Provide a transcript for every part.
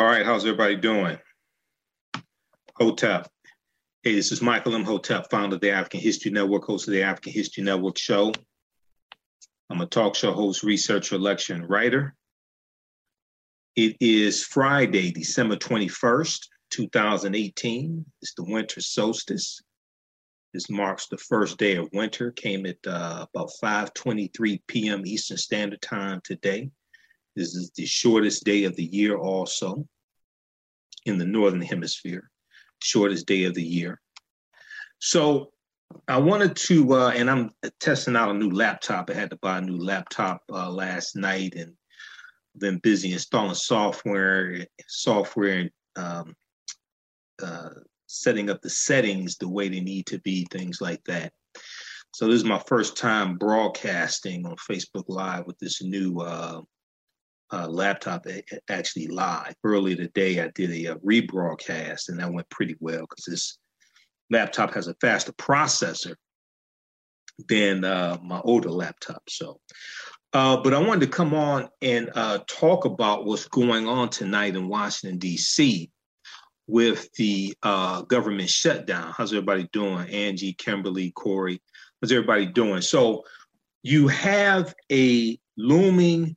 All right, how's everybody doing? Hotep. Hey, this is Michael M. Hotep, founder of the African History Network, host of the African History Network show. I'm a talk show host, researcher, lecturer, and writer. It is Friday, December 21st, 2018. It's the winter solstice. This marks the first day of winter, came at about 5:23 p.m. Eastern Standard Time today. This is the shortest day of the year also in the Northern Hemisphere, shortest day of the year. So I wanted to, and I'm testing out a new laptop. I had to buy a new laptop last night and been busy installing software and setting up the settings the way they need to be, things like that. So this is my first time broadcasting on Facebook Live with this new laptop, actually live. Earlier today, I did a rebroadcast and that went pretty well because this laptop has a faster processor than my older laptop. So, but I wanted to come on and talk about what's going on tonight in Washington, D.C. with the government shutdown. How's everybody doing? Angie, Kimberly, Corey, how's everybody doing? So you have a looming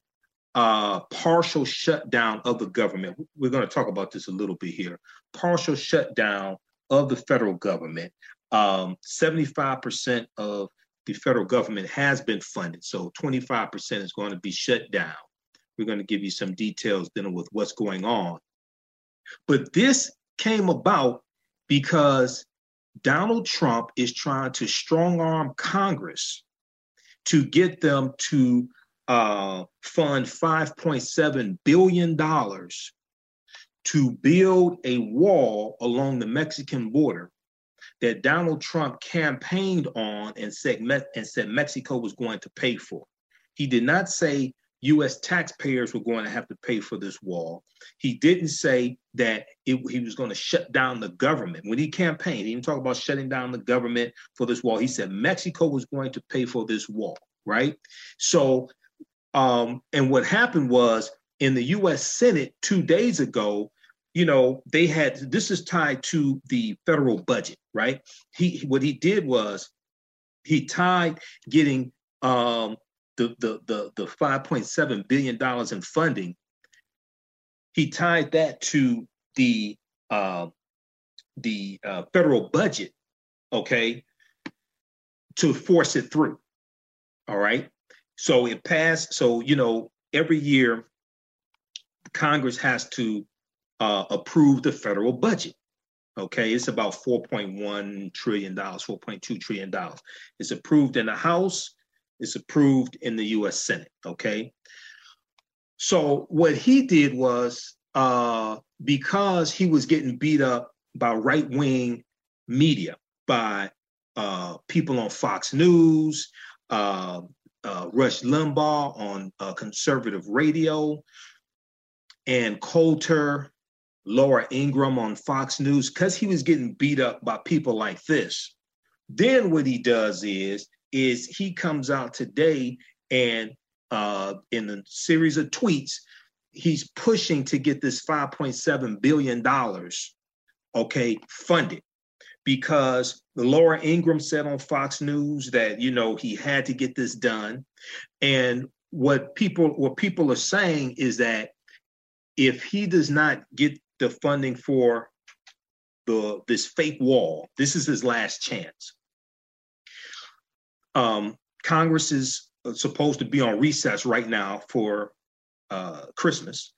partial shutdown of the government. We're gonna talk about this a little bit here. Partial shutdown of the federal government. 75% of the federal government has been funded, so 25% is gonna be shut down. We're gonna give you some details dealing with what's going on. But this came about because Donald Trump is trying to strong arm Congress to get them to fund $5.7 billion to build a wall along the Mexican border that Donald Trump campaigned on and said Mexico was going to pay for. He did not say U.S. taxpayers were going to have to pay for this wall. He didn't say that he was going to shut down the government. When he campaigned, he didn't talk about shutting down the government for this wall. He said Mexico was going to pay for this wall, right? So, and what happened was in the U.S. Senate 2 days ago, you know, they had, this is tied to the federal budget, right? What he did was he tied getting the $5.7 billion in funding, he tied that to the federal budget, okay, to force it through, all right? So it passed, so, you know, every year, Congress has to approve the federal budget, okay? It's about $4.1 trillion, $4.2 trillion. It's approved in the House, it's approved in the U.S. Senate, okay? So what he did was, because he was getting beat up by right-wing media, by people on Fox News, Rush Limbaugh on conservative radio, Ann Coulter, Laura Ingraham on Fox News, because he was getting beat up by people like this. Then what he does is he comes out today and in a series of tweets, he's pushing to get this $5.7 billion, okay, funded. Because Laura Ingraham said on Fox News that, you know, he had to get this done. And what people are saying is that if he does not get the funding for this fake wall, this is his last chance. Congress is supposed to be on recess right now for Christmas.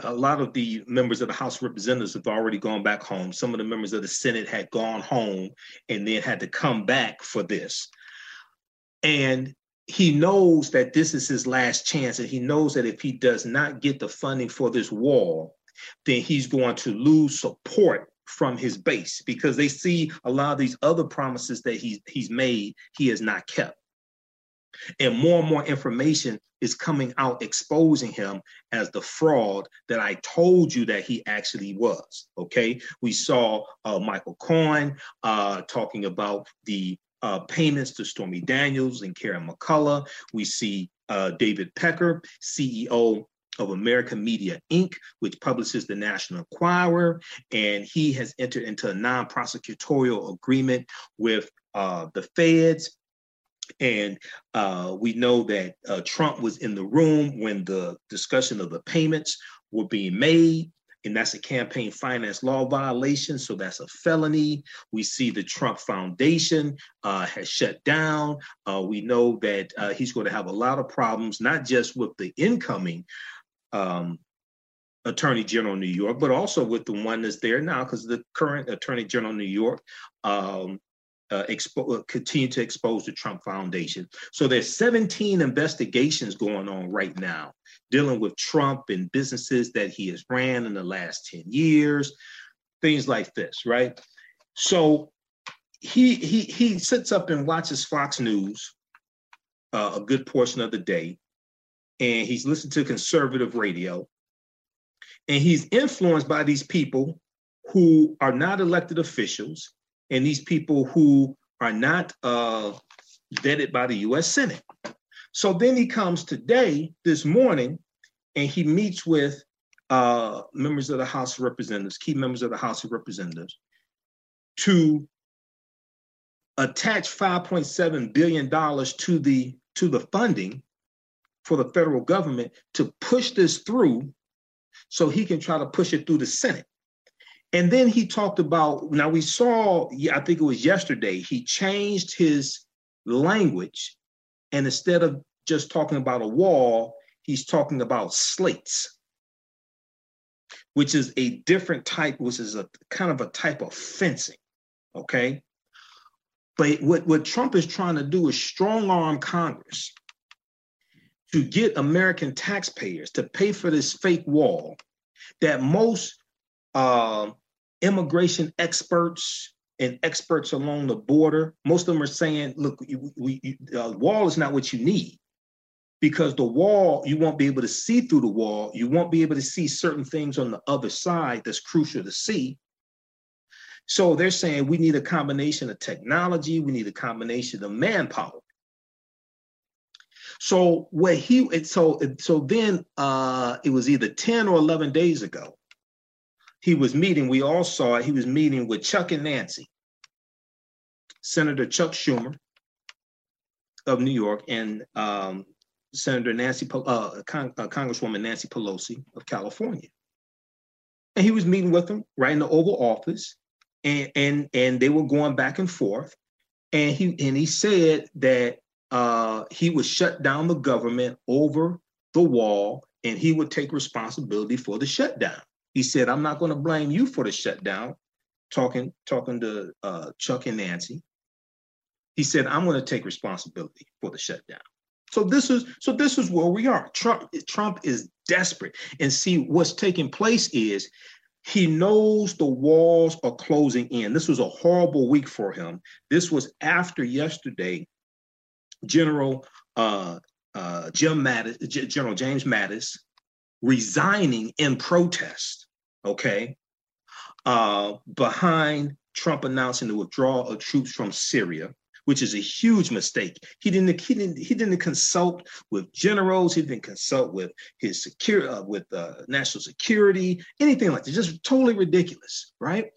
A lot of the members of the House of Representatives have already gone back home. Some of the members of the Senate had gone home and then had to come back for this. And he knows that this is his last chance, and he knows that if he does not get the funding for this wall, then he's going to lose support from his base, because they see a lot of these other promises that he's made, he has not kept. And more information is coming out exposing him as the fraud that I told you that he actually was, okay? We saw Michael Cohen talking about the payments to Stormy Daniels and Karen McCullough. We see David Pecker, CEO of American Media, Inc., which publishes the National Enquirer, and he has entered into a non-prosecutorial agreement with the feds. And we know that Trump was in the room when the discussion of the payments were being made, and that's a campaign finance law violation, so that's a felony. We see the Trump Foundation has shut down. We know that he's going to have a lot of problems, not just with the incoming Attorney General of New York, but also with the one that's there now, because the current Attorney General of New York continue to expose the Trump Foundation. So there's 17 investigations going on right now dealing with Trump and businesses that he has ran in the last 10 years, things like this, right? So he sits up and watches Fox News a good portion of the day, and he's listening to conservative radio, and he's influenced by these people who are not elected officials and these people who are not vetted by the U.S. Senate. So then he comes today, this morning, and he meets with members of the House of Representatives, key members of the House of Representatives, to attach $5.7 billion to the funding for the federal government to push this through so he can try to push it through the Senate. And then he talked about, now we saw, I think it was yesterday, he changed his language. And instead of just talking about a wall, he's talking about slates, which is a different type, which is a kind of a type of fencing, okay? But what Trump is trying to do is strong arm Congress to get American taxpayers to pay for this fake wall that most immigration experts and experts along the border, most of them are saying, look, the wall is not what you need, because the wall, you won't be able to see through the wall. You won't be able to see certain things on the other side that's crucial to see. So they're saying we need a combination of technology. We need a combination of manpower. So what then it was either 10 or 11 days ago, he was meeting, we all saw it, he was meeting with Chuck and Nancy, Senator Chuck Schumer of New York and Senator Congresswoman Nancy Pelosi of California. And he was meeting with them right in the Oval Office, and they were going back and forth. And he said that he would shut down the government over the wall, and he would take responsibility for the shutdown. He said, I'm not going to blame you for the shutdown, talking to Chuck and Nancy. He said, I'm going to take responsibility for the shutdown. So this is where we are. Trump is desperate. And see, what's taking place is he knows the walls are closing in. This was a horrible week for him. This was after yesterday, General James Mattis resigning in protest, okay, behind Trump announcing the withdrawal of troops from Syria, which is a huge mistake. He didn't consult with generals. He didn't consult with his national security, anything like that. Just totally ridiculous, right?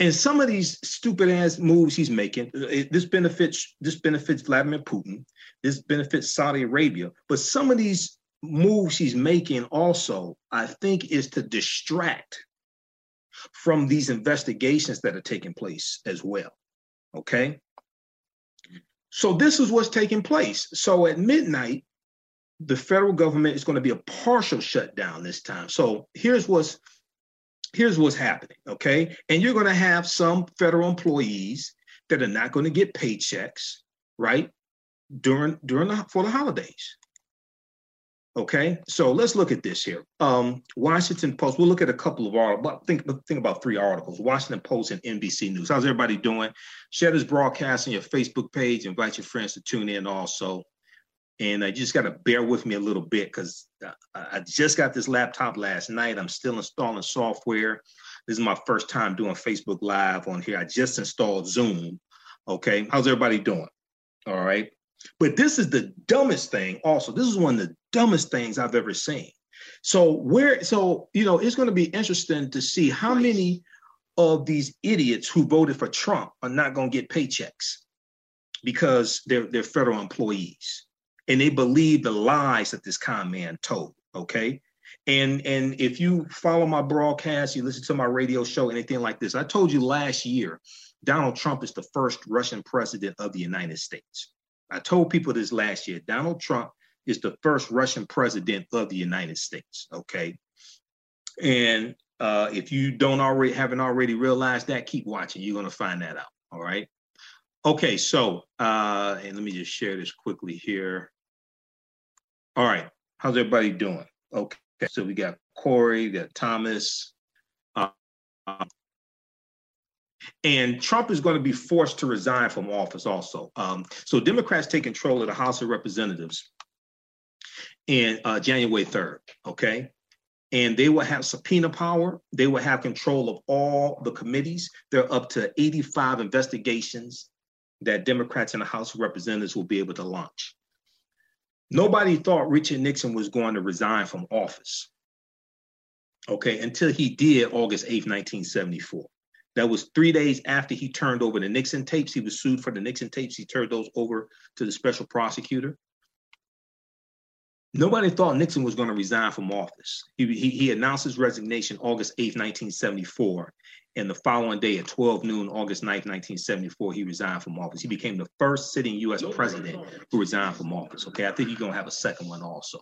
And some of these stupid ass moves he's making, this benefits Vladimir Putin. This benefits Saudi Arabia. But some of these moves he's making also, I think, is to distract from these investigations that are taking place as well, okay? So this is what's taking place. So at midnight, the federal government is going to be a partial shutdown this time. So here's what's happening, okay? And you're going to have some federal employees that are not going to get paychecks, right, for the holidays. Okay, so let's look at this here. Washington Post, we'll look at a couple of articles, think about three articles, Washington Post and NBC News. How's everybody doing? Share this broadcast on your Facebook page, invite your friends to tune in also. And I just got to bear with me a little bit because I just got this laptop last night. I'm still installing software. This is my first time doing Facebook Live on here. I just installed Zoom. Okay, how's everybody doing? All right. But this is the dumbest thing also. This is one of the dumbest things I've ever seen. So you know, it's going to be interesting to see how many of these idiots who voted for Trump are not going to get paychecks because they're federal employees and they believe the lies that this con man told. Okay. And if you follow my broadcast, you listen to my radio show, anything like this, I told you last year, Donald Trump is the first Russian president of the United States. I told people this last year, Donald Trump is the first Russian president of the United States. Okay. And if you haven't already realized that, keep watching. You're going to find that out. All right. Okay. So, and let me just share this quickly here. All right. How's everybody doing? Okay. So we got Corey, we got Thomas. And Trump is going to be forced to resign from office also. So Democrats take control of the House of Representatives in January 3rd. Okay. And they will have subpoena power. They will have control of all the committees. There are up to 85 investigations that Democrats in the House of Representatives will be able to launch. Nobody thought Richard Nixon was going to resign from office, okay, until he did August 8th, 1974. That was 3 days after he turned over the Nixon tapes. He was sued for the Nixon tapes. He turned those over to the special prosecutor. Nobody thought Nixon was going to resign from office. He announced his resignation August 8th, 1974. And the following day at 12 noon, August 9th, 1974, he resigned from office. He became the first sitting U.S. president who resigned from office. OK, I think you're going to have a second one also.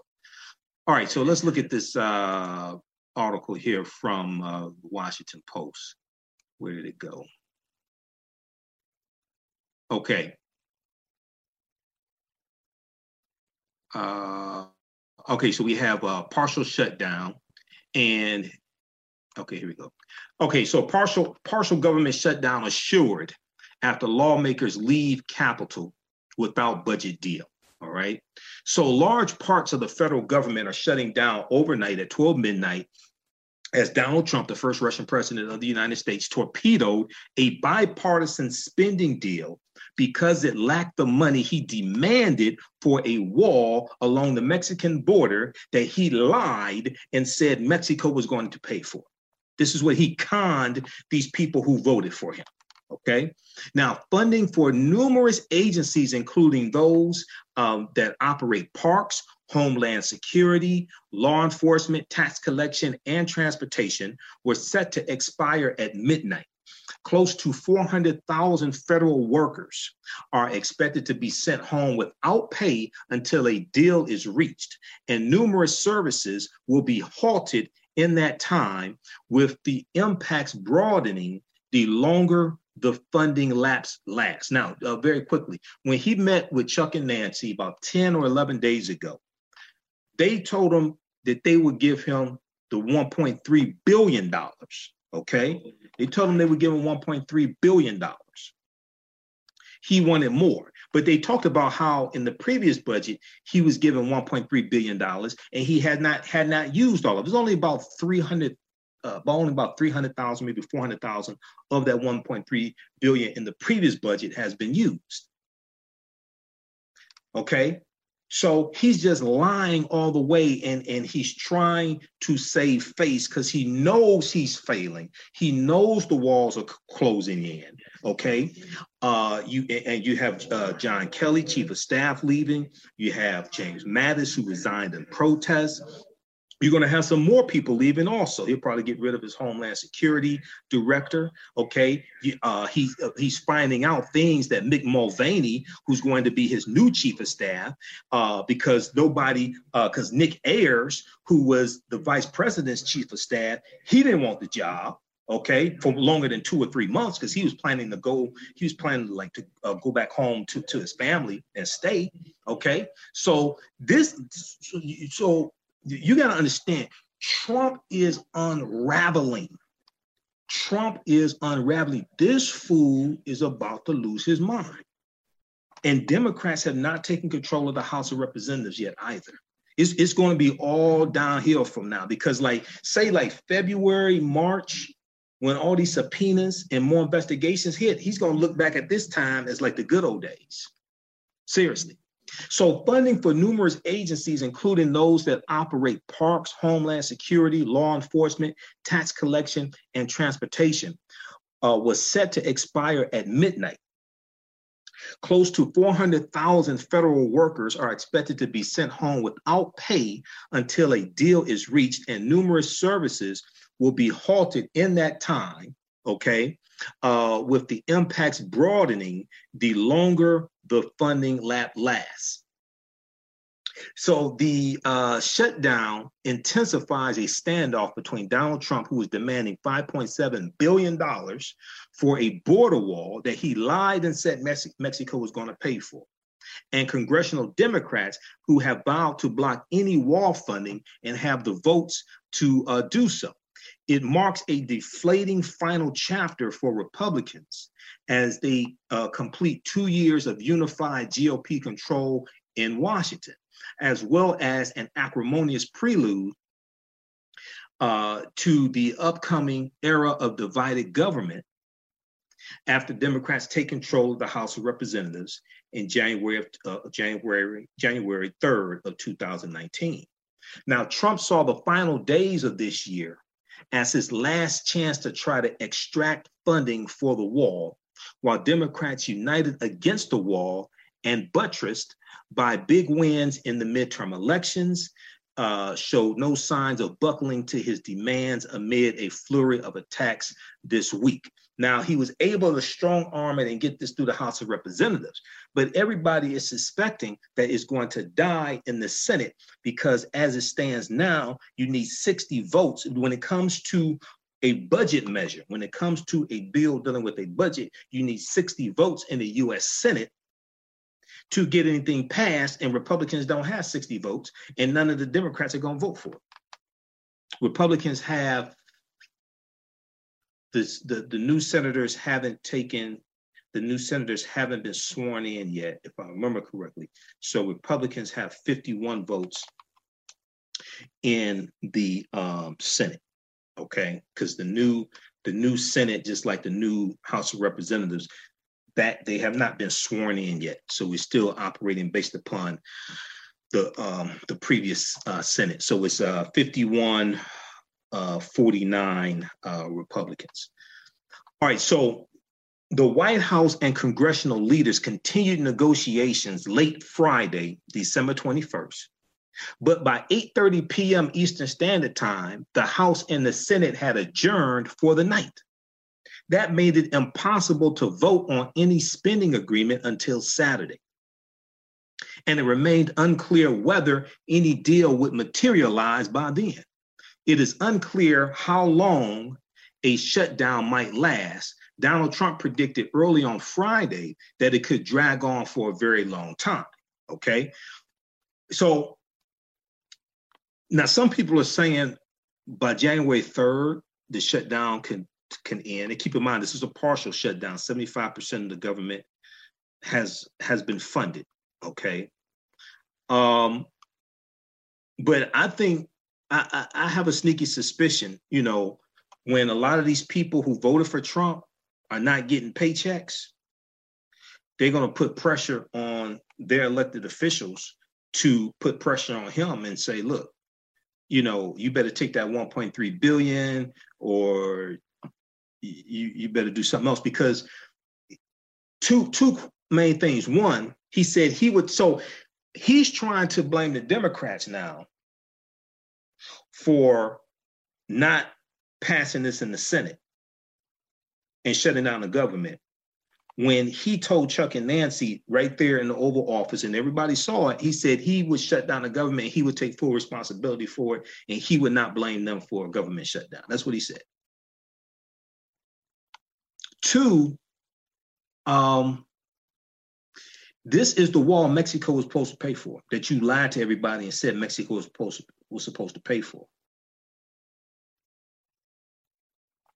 All right, so let's look at this article here from the Washington Post. Where did it go? OK. OK, so we have a partial shutdown and OK, here we go. OK, so partial government shutdown assured after lawmakers leave Capitol without budget deal. All right. So large parts of the federal government are shutting down overnight at 12 midnight as Donald Trump, the first Russian president of the United States, torpedoed a bipartisan spending deal because it lacked the money he demanded for a wall along the Mexican border that he lied and said Mexico was going to pay for. This is what he conned these people who voted for him. OK, now funding for numerous agencies, including those that operate parks, Homeland Security, law enforcement, tax collection, and transportation, were set to expire at midnight. Close to 400,000 federal workers are expected to be sent home without pay until a deal is reached, and numerous services will be halted in that time, with the impacts broadening the longer the funding lapse lasts. Now, very quickly, when he met with Chuck and Nancy about 10 or 11 days ago, they told him that they would give him the $1.3 billion, okay? They told him they would give him $1.3 billion. He wanted more, but they talked about how in the previous budget, he was given $1.3 billion and he had not used all of it. It was only about 300,000, maybe 400,000 of that 1.3 billion in the previous budget has been used. Okay. So he's just lying all the way, and he's trying to save face because he knows he's failing. He knows the walls are closing in. Okay, you have John Kelly, chief of staff, leaving. You have James Mattis, who resigned in protest. You're going to have some more people leaving also. He'll probably get rid of his Homeland Security director. OK, he's finding out things that Mick Mulvaney, who's going to be his new chief of staff, because Nick Ayers, who was the vice president's chief of staff, he didn't want the job. OK, for longer than 2 or 3 months, because he was planning to go. He was planning to go back home to his family and stay. OK, so you got to understand, Trump is unraveling. This fool is about to lose his mind. And Democrats have not taken control of the House of Representatives yet either. It's going to be all downhill from now, because say February, March, when all these subpoenas and more investigations hit, he's going to look back at this time as like the good old days. Seriously. So funding for numerous agencies, including those that operate parks, homeland security, law enforcement, tax collection, and transportation, was set to expire at midnight. Close to 400,000 federal workers are expected to be sent home without pay until a deal is reached, and numerous services will be halted in that time, okay, with the impacts broadening the longer the funding lap lasts. So the shutdown intensifies a standoff between Donald Trump, who is demanding $5.7 billion for a border wall that he lied and said Mexico was going to pay for, and congressional Democrats who have vowed to block any wall funding and have the votes to do so. It marks a deflating final chapter for Republicans as they complete 2 years of unified GOP control in Washington, as well as an acrimonious prelude to the upcoming era of divided government after Democrats take control of the House of Representatives in January 3rd of 2019. Now, Trump saw the final days of this year as his last chance to try to extract funding for the wall, while Democrats united against the wall and buttressed by big wins in the midterm elections, showed no signs of buckling to his demands amid a flurry of attacks this week. Now, he was able to strong arm it and get this through the House of Representatives, but everybody is suspecting that it's going to die in the Senate, because as it stands now, you need 60 votes. When it comes to a budget measure, when it comes to a bill dealing with a budget, you need 60 votes in the US Senate to get anything passed, and Republicans don't have 60 votes, and none of the Democrats are going to vote for it. Republicans have, the new senators haven't been sworn in yet, if I remember correctly. So Republicans have 51 votes in the Senate, okay? Because the new Senate, just like the new House of Representatives, that they have not been sworn in yet. So we're still operating based upon the previous Senate. So it's 51, 49 Republicans. All right, so the White House and congressional leaders continued negotiations late Friday, December 21st. But by 8:30 p.m. Eastern Standard Time, the House and the Senate had adjourned for the night. That made it impossible to vote on any spending agreement until Saturday. And it remained unclear whether any deal would materialize by then. It is unclear how long a shutdown might last. Donald Trump predicted early on Friday that it could drag on for a very long time, okay? So now some people are saying by January 3rd, the shutdown can end. And keep in mind, this is a partial shutdown. 75% of the government has been funded, okay? But I think I have a sneaky suspicion, you know, when a lot of these people who voted for Trump are not getting paychecks, they're going to put pressure on their elected officials to put pressure on him and say, look, you know, you better take that $1.3 billion, or you better do something else, because two main things. One, he said he would, so he's trying to blame the Democrats now for not passing this in the Senate and shutting down the government, when he told Chuck and Nancy right there in the Oval Office, and everybody saw it, he said he would shut down the government, he would take full responsibility for it, and he would not blame them for a government shutdown. That's what he said. Two, this is the wall Mexico was supposed to pay for, that you lied to everybody and said Mexico was supposed to pay for.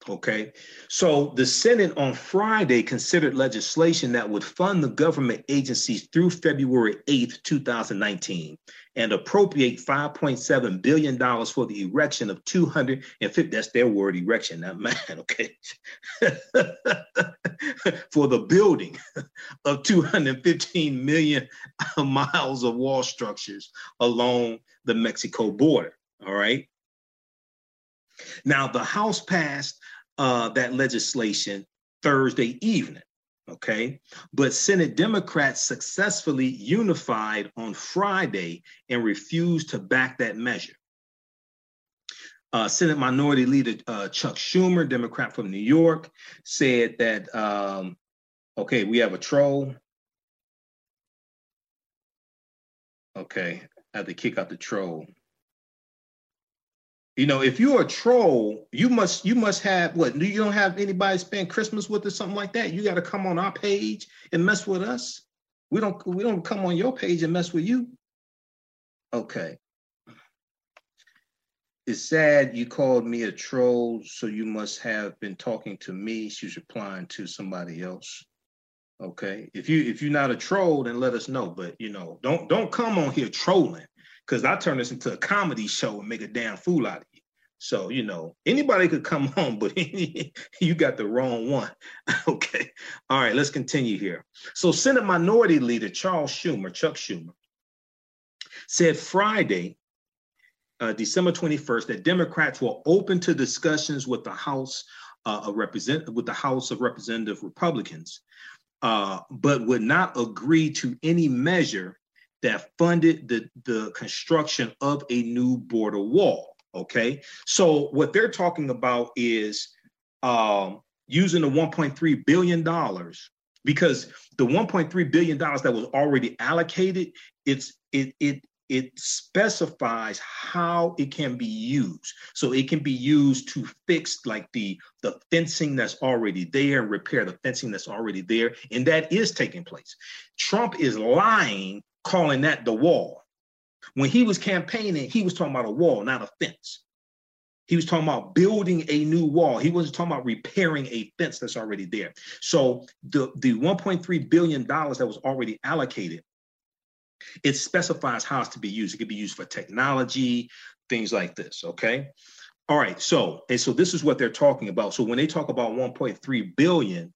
Okay, so the Senate on Friday considered legislation that would fund the government agencies through February 8th, 2019, and appropriate $5.7 billion for the erection of 250, that's their word, erection, not mine, okay, for the building of 215 million miles of wall structures along the Mexico border, all right? Now, the House passed that legislation Thursday evening, okay? But Senate Democrats successfully unified on Friday and refused to back that measure. Senate Minority Leader Chuck Schumer, Democrat from New York, said that, okay, we have a troll. Okay, I have to kick out the troll. You know, if you're a troll, you must have what? You don't have anybody spend Christmas with or something like that. You got to come on our page and mess with us. We don't come on your page and mess with you. Okay. It's sad you called me a troll, so you must have been talking to me. She's replying to somebody else. Okay. If you're not a troll, then let us know. But you know, don't come on here trolling. Because I turn this into a comedy show and make a damn fool out of you. So, you know, anybody could come home, but you got the wrong one. Okay. All right, let's continue here. So Senate Minority Leader Chuck Schumer, said Friday, December 21st, that Democrats were open to discussions with the House of Representative Republicans, but would not agree to any measure that funded the construction of a new border wall, okay? So what they're talking about is using the $1.3 billion, because the $1.3 billion that was already allocated, it specifies how it can be used. So it can be used to fix like the fencing that's already there, and repair the fencing that's already there, and that is taking place. Trump is lying, calling that the wall. When he was campaigning, he was talking about a wall, not a fence. He was talking about building a new wall. He wasn't talking about repairing a fence that's already there. So the $1.3 billion that was already allocated, it specifies how it's to be used. It could be used for technology, things like this, okay? All right, so this is what they're talking about. So when they talk about $1.3 billion,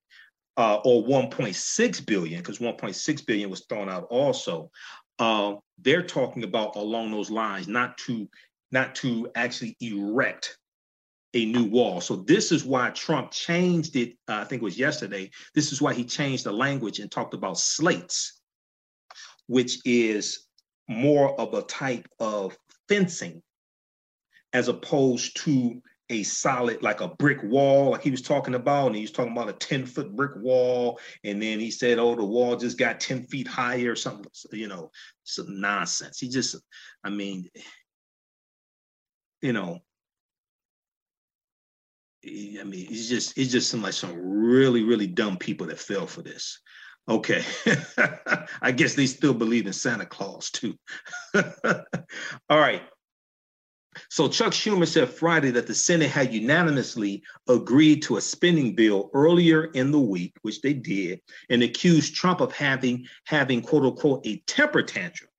or 1.6 billion, because 1.6 billion was thrown out also. They're talking about along those lines, not to actually erect a new wall. So this is why Trump changed it. I think it was yesterday. This is why he changed the language and talked about slates, which is more of a type of fencing as opposed to a solid, like a brick wall, like he was talking about, and he was talking about a 10-foot brick wall, and then he said, oh, the wall just got 10 feet higher or something, you know, some nonsense. He just, I mean, you know, it's just some, like, some really, really dumb people that fell for this. Okay, I guess they still believe in Santa Claus too. All right. So Chuck Schumer said Friday that the Senate had unanimously agreed to a spending bill earlier in the week, which they did, and accused Trump of having quote unquote a temper tantrum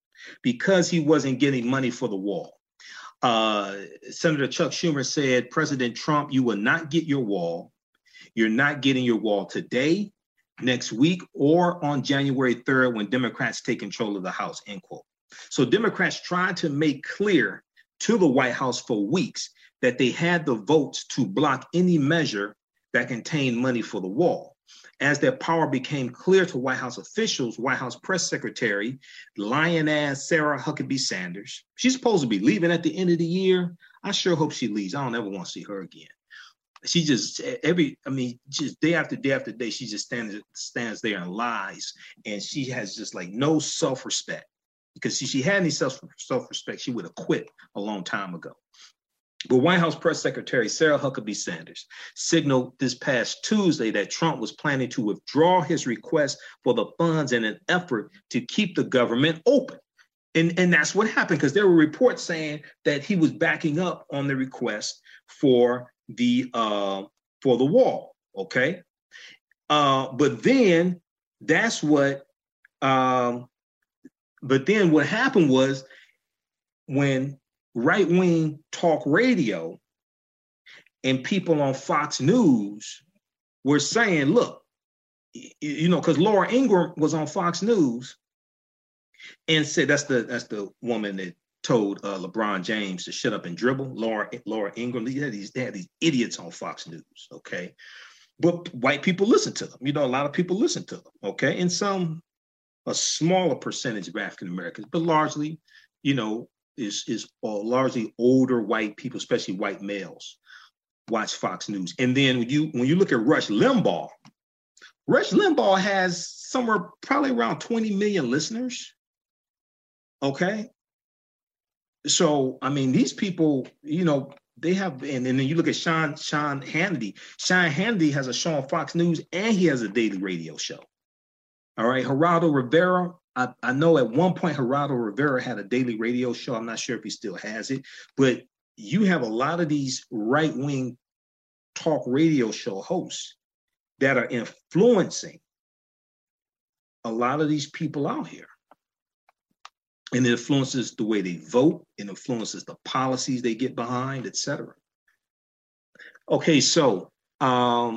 because he wasn't getting money for the wall. Senator Chuck Schumer said, President Trump, you will not get your wall. You're not getting your wall today, next week, or on January 3rd when Democrats take control of the House, end quote. So Democrats tried to make clear to the White House for weeks that they had the votes to block any measure that contained money for the wall. As their power became clear to White House officials, White House press secretary, lion-ass Sarah Huckabee Sanders, she's supposed to be leaving at the end of the year. I sure hope she leaves. I don't ever want to see her again. She just just day after day after day, she just stands there and lies. And she has just like no self-respect. Because if she had any self-respect, she would have quit a long time ago. But White House Press Secretary Sarah Huckabee Sanders signaled this past Tuesday that Trump was planning to withdraw his request for the funds in an effort to keep the government open. And that's what happened, because there were reports saying that he was backing up on the request for the for the wall. OK, but then that's what but then what happened was when right wing talk radio and people on Fox News were saying, look, you know, because Laura Ingraham was on Fox News and said that's the woman that told LeBron James to shut up and dribble. Laura Ingraham, they had these idiots on Fox News, okay? But white people listen to them. You know, a lot of people listen to them, okay? And some, a smaller percentage of African Americans, but largely, you know, is largely older white people, especially white males, watch Fox News. And then when you look at Rush Limbaugh has somewhere probably around 20 million listeners, okay? So, I mean, these people, you know, they have, and then you look at Sean Hannity. Sean Hannity has a show on Fox News and he has a daily radio show. All right, Geraldo Rivera. I know at one point Geraldo Rivera had a daily radio show. I'm not sure if he still has it, but you have a lot of these right-wing talk radio show hosts that are influencing a lot of these people out here. And it influences the way they vote, it influences the policies they get behind, et cetera. Okay, so so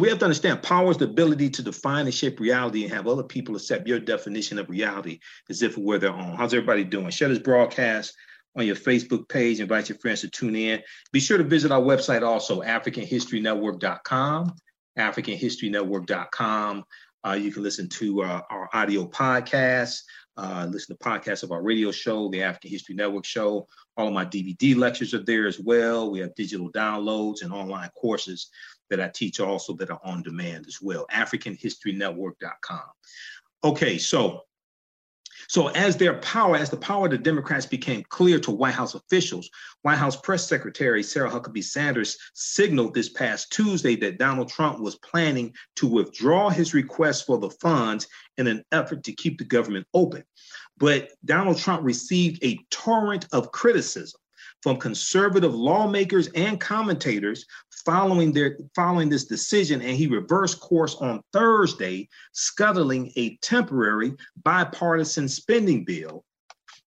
we have to understand power is the ability to define and shape reality and have other people accept your definition of reality as if it were their own. How's everybody doing? Share this broadcast on your Facebook page, invite your friends to tune in. Be sure to visit our website also, AfricanHistoryNetwork.com, AfricanHistoryNetwork.com. You can listen to our audio podcasts. Listen to podcasts of our radio show, the African History Network show. All of my DVD lectures are there as well. We have digital downloads and online courses that I teach also that are on demand as well. AfricanHistoryNetwork.com. Okay, so as the power of the Democrats became clear to White House officials, White House Press Secretary Sarah Huckabee Sanders signaled this past Tuesday that Donald Trump was planning to withdraw his request for the funds in an effort to keep the government open. But Donald Trump received a torrent of criticism from conservative lawmakers and commentators following this decision, and he reversed course on Thursday, scuttling a temporary bipartisan spending bill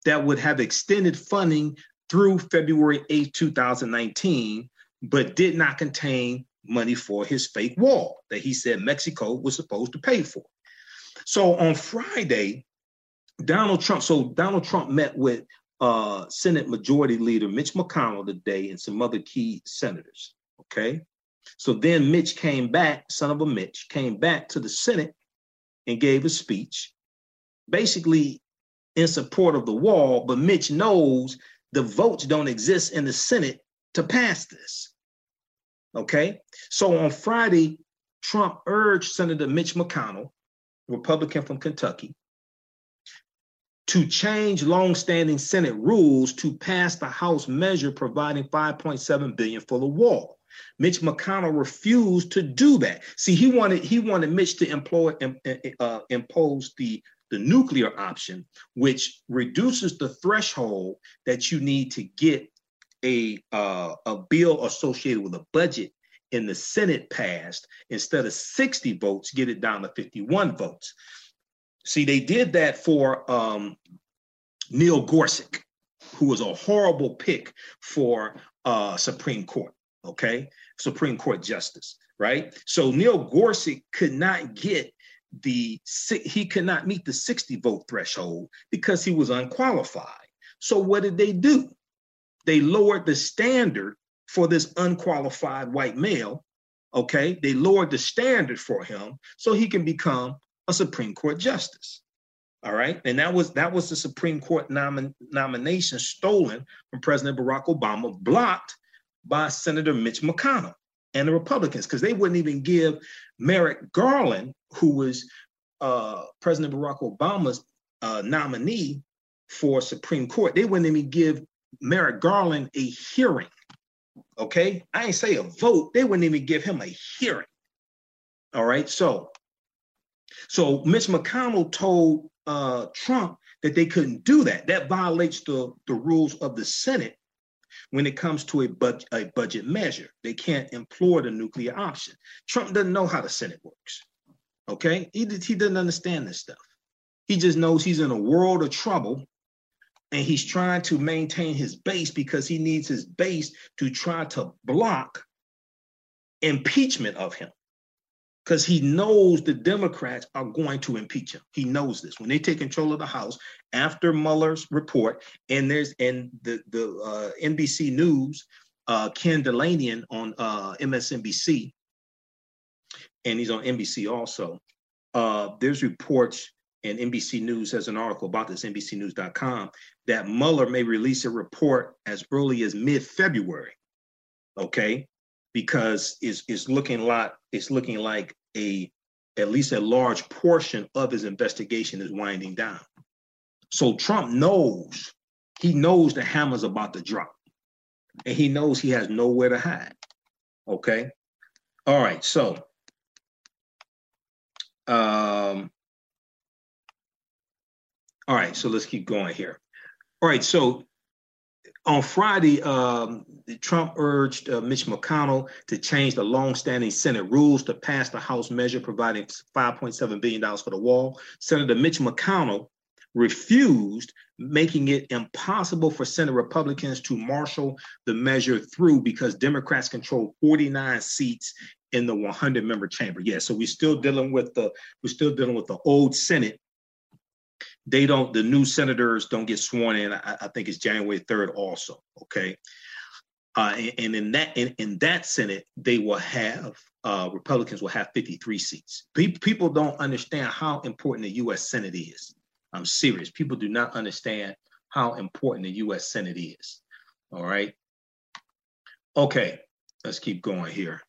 that would have extended funding through February 8, 2019, but did not contain money for his fake wall that he said Mexico was supposed to pay for. So on Friday, Donald Trump met with Senate Majority Leader Mitch McConnell today and some other key senators, okay? So then Mitch came back, came back to the Senate and gave a speech, basically in support of the wall, but Mitch knows the votes don't exist in the Senate to pass this, okay? So on Friday, Trump urged Senator Mitch McConnell, Republican from Kentucky, to change longstanding Senate rules to pass the House measure providing $5.7 billion for the wall. Mitch McConnell refused to do that. See, he wanted Mitch to impose the nuclear option, which reduces the threshold that you need to get a bill associated with a budget in the Senate passed. Instead of 60 votes, get it down to 51 votes. See, they did that for Neil Gorsuch, who was a horrible pick for Supreme Court, okay? Supreme Court justice, right? So Neil Gorsuch could not meet the 60 vote threshold because he was unqualified. So what did they do? They lowered the standard for this unqualified white male, okay? They lowered the standard for him so he can become a Supreme Court justice, all right? And that was the Supreme Court nomination stolen from President Barack Obama, blocked by Senator Mitch McConnell and the Republicans, because they wouldn't even give Merrick Garland, who was President Barack Obama's nominee for Supreme Court, they wouldn't even give Merrick Garland a hearing, okay? I ain't say a vote, they wouldn't even give him a hearing, all right? So Mitch McConnell told Trump that they couldn't do that. That violates the rules of the Senate when it comes to a budget measure. They can't employ the nuclear option. Trump doesn't know how the Senate works, okay? He doesn't understand this stuff. He just knows he's in a world of trouble, and he's trying to maintain his base because he needs his base to try to block impeachment of him, because he knows the Democrats are going to impeach him. He knows this. When they take control of the House after Mueller's report, and the NBC News, Ken Delanian on MSNBC, and he's on NBC also, there's reports, and NBC News has an article about this, NBCnews.com, that Mueller may release a report as early as mid-February, okay? Because it's looking like at least a large portion of his investigation is winding down. So Trump knows, he knows the hammer's about to drop, and he knows he has nowhere to hide. Okay. All right. So all right, so let's keep going here. All right, so on Friday, Trump urged Mitch McConnell to change the longstanding Senate rules to pass the House measure providing $5.7 billion for the wall. Senator Mitch McConnell refused, making it impossible for Senate Republicans to marshal the measure through because Democrats control 49 seats in the 100-member chamber. Yeah, so we're still dealing with the old Senate. The new senators don't get sworn in. I think it's January 3rd also, okay? And in that Senate, they will have, Republicans will have 53 seats. People don't understand how important the U.S. Senate is. I'm serious. People do not understand how important the U.S. Senate is, all right? Okay, let's keep going here.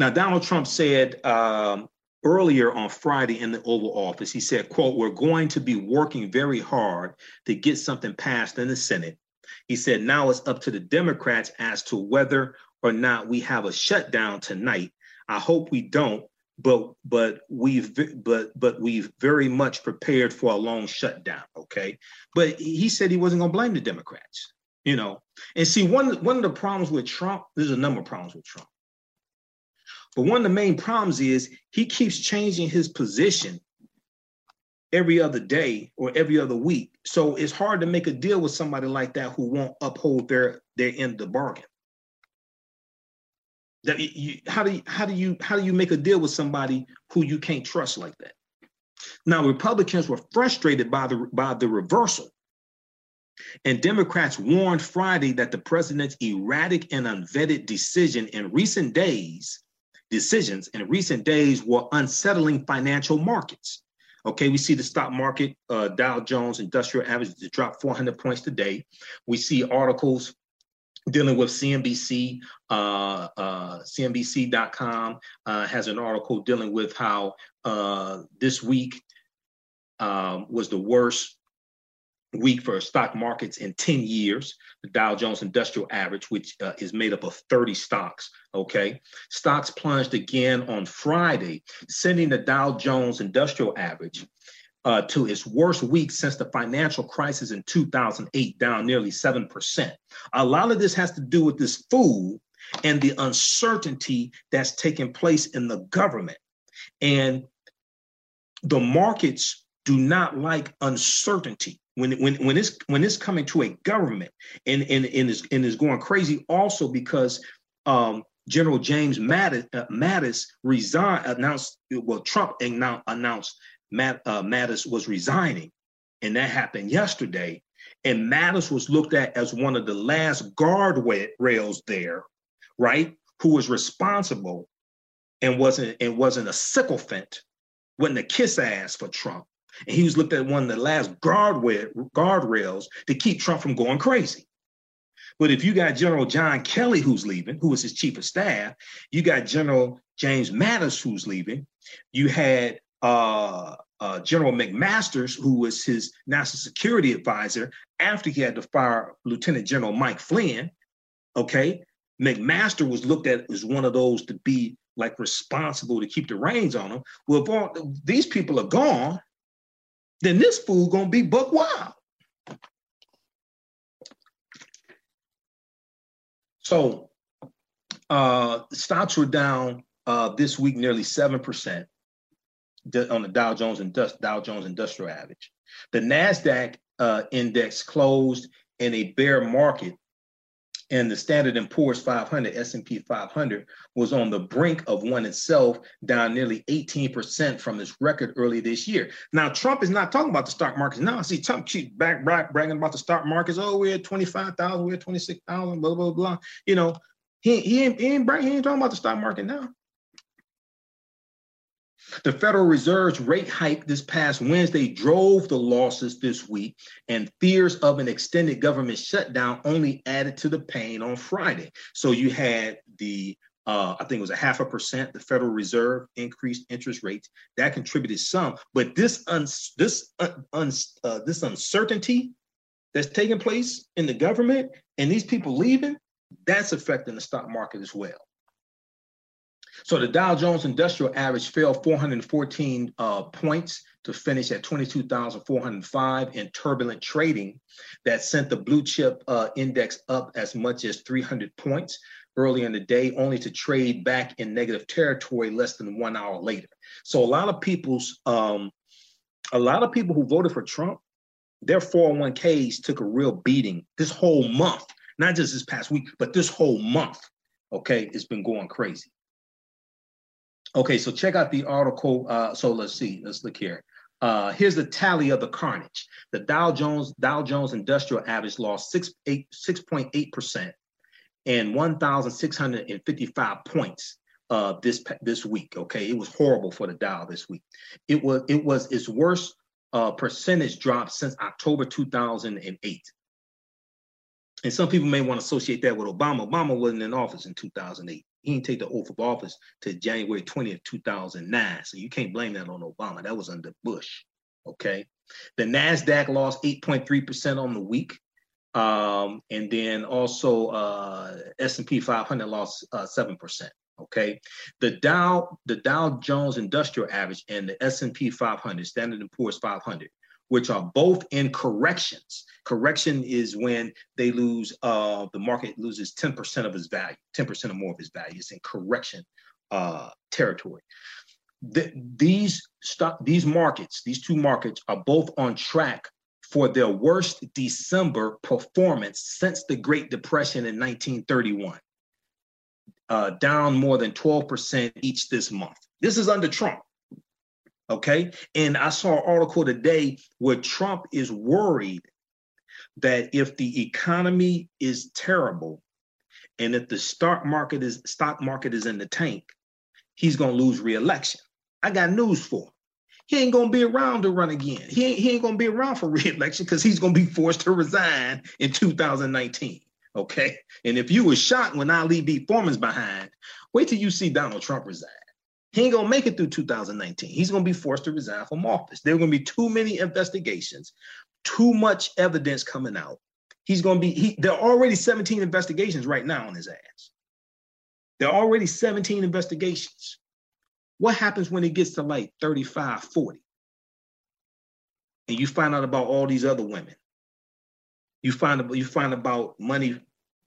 Now, Donald Trump said earlier on Friday in the Oval Office, he said, quote, "We're going to be working very hard to get something passed in the Senate." He said, "Now it's up to the Democrats as to whether or not we have a shutdown tonight. I hope we don't, but we've very much prepared for a long shutdown." Okay, but he said he wasn't going to blame the Democrats, you know. And see, one of the problems with Trump, there's a number of problems with Trump. But one of the main problems is he keeps changing his position every other day or every other week. So it's hard to make a deal with somebody like that who won't uphold their end of the bargain. How do you make a deal with somebody who you can't trust like that? Now, Republicans were frustrated by the reversal, and Democrats warned Friday that the president's erratic and unvetted decisions in recent days were unsettling financial markets. Okay, we see the stock market, Dow Jones Industrial Average to drop 400 points today. We see articles dealing with CNBC, CNBC.com has an article dealing with how this week was the worst week for stock markets in 10 years, the Dow Jones Industrial Average, which is made up of 30 stocks, okay? Stocks plunged again on Friday, sending the Dow Jones Industrial Average to its worst week since the financial crisis in 2008, down nearly 7%. A lot of this has to do with this fool and the uncertainty that's taking place in the government. And the markets do not like uncertainty. When it's coming to a government and is going crazy, also because General James Mattis Trump announced Mattis was resigning, and that happened yesterday. And Mattis was looked at as one of the last guardrails there, right? Who was responsible and wasn't a sycophant, wasn't a kiss ass for Trump. And he was looked at one of the last guardrails to keep Trump from going crazy. But if you got General John Kelly, who's leaving, who was his chief of staff, you got General James Mattis, who's leaving, you had General McMaster's, who was his national security advisor after he had to fire Lieutenant General Mike Flynn, okay? McMaster was looked at as one of those to be like responsible to keep the reins on him. Well, if all these people are gone, then this fool gonna be buck wild. So stocks were down this week nearly 7% on the Dow Jones Industrial Average. The NASDAQ index closed in a bear market, and the Standard & Poor's 500, S&P 500, was on the brink of one itself, down nearly 18% from its record early this year. Now, Trump is not talking about the stock markets. Now, I see Trump keep bragging about the stock markets. Oh, we're at 25,000, we're at 26,000, blah, blah, blah. You know, he ain't talking about the stock market now. The Federal Reserve's rate hike this past Wednesday drove the losses this week, and fears of an extended government shutdown only added to the pain on Friday. So you had the, I think it was 0.5%, the Federal Reserve increased interest rates. That contributed some, but this uncertainty that's taking place in the government and these people leaving, that's affecting the stock market as well. So the Dow Jones Industrial Average fell 414 points to finish at 22,405 in turbulent trading that sent the blue chip index up as much as 300 points early in the day, only to trade back in negative territory less than 1 hour later. So a lot of people who voted for Trump, their 401ks took a real beating this whole month, not just this past week, but this whole month. Okay, it's been going crazy. Okay, so check out the article. So let's look here. Here's the tally of the carnage. The Dow Jones Industrial Average lost 6.8% and 1,655 points this week. Okay, it was horrible for the Dow this week. It was its worst percentage drop since October 2008. And some people may want to associate that with Obama. Obama wasn't in office in 2008. He didn't take the oath of office till January 20th, 2009. So you can't blame that on Obama. That was under Bush, okay? The NASDAQ lost 8.3% on the week. And then also S&P 500 lost 7%, okay? The Dow Jones Industrial Average and the S&P 500, Standard & Poor's 500, which are both in corrections. Correction is when they lose, the market loses 10% of its value, 10% or more of its value. It's in correction territory. These two markets are both on track for their worst December performance since the Great Depression in 1931, down more than 12% each this month. This is under Trump. Okay, and I saw an article today where Trump is worried that if the economy is terrible and if the stock market is in the tank, he's going to lose re-election. I got news for him. He ain't going to be around to run again. He ain't going to be around for re-election because he's going to be forced to resign in 2019. Okay, and if you were shocked when Ali B. Foreman's behind, wait till you see Donald Trump resign. He ain't gonna make it through 2019. He's gonna be forced to resign from office. There are gonna be too many investigations, too much evidence coming out. There are already 17 investigations right now on his ass. There are already 17 investigations. What happens when it gets to like 35, 40? And you find out about all these other women. You find out about money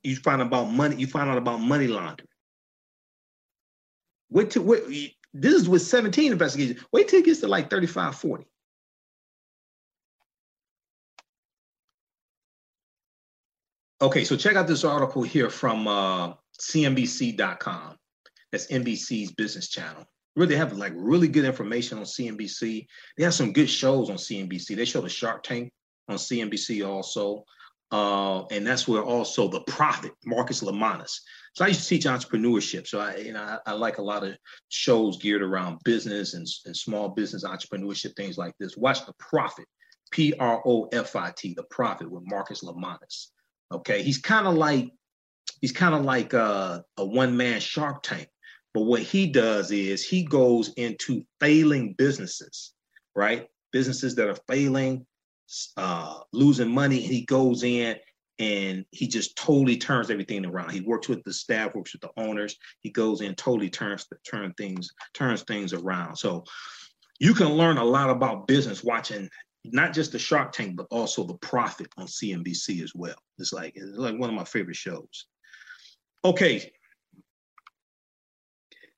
laundering. This is with 17 investigations. Wait till it gets to like 35, 40. Okay, so check out this article here from CNBC.com. That's NBC's business channel. Really have like really good information on CNBC. They have some good shows on CNBC. They show the Shark Tank on CNBC also. And that's where also The Profit, Marcus Lemonis. So I used to teach entrepreneurship. So I like a lot of shows geared around business and small business entrepreneurship, things like this. Watch The Profit, P-R-O-F-I-T, The Profit with Marcus Lemonis. Okay, he's kind of like a one-man Shark Tank. But what he does is he goes into failing businesses, right? Businesses that are failing, losing money, and he goes in and he just totally turns everything around. He works with the staff, works with the owners. He goes in, totally turns things around. So you can learn a lot about business watching not just the Shark Tank, but also The Profit on CNBC as well. It's like one of my favorite shows. Okay.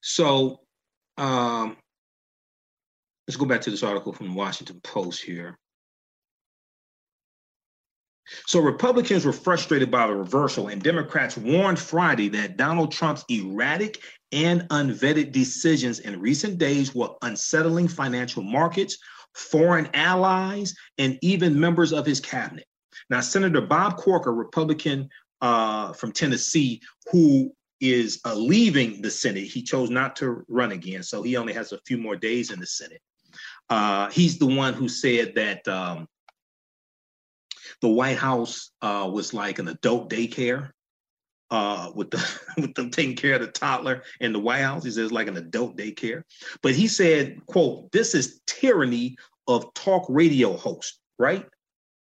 So let's go back to this article from the Washington Post here. So Republicans were frustrated by the reversal, and Democrats warned Friday that Donald Trump's erratic and unvetted decisions in recent days were unsettling financial markets, foreign allies, and even members of his cabinet. Now, Senator Bob Corker, Republican from Tennessee, who is leaving the Senate, he chose not to run again, so he only has a few more days in the Senate. He's the one who said that the White House was like an adult daycare with them taking care of the toddler in the White House. He says like an adult daycare. But he said, quote, "This is tyranny of talk radio hosts," right?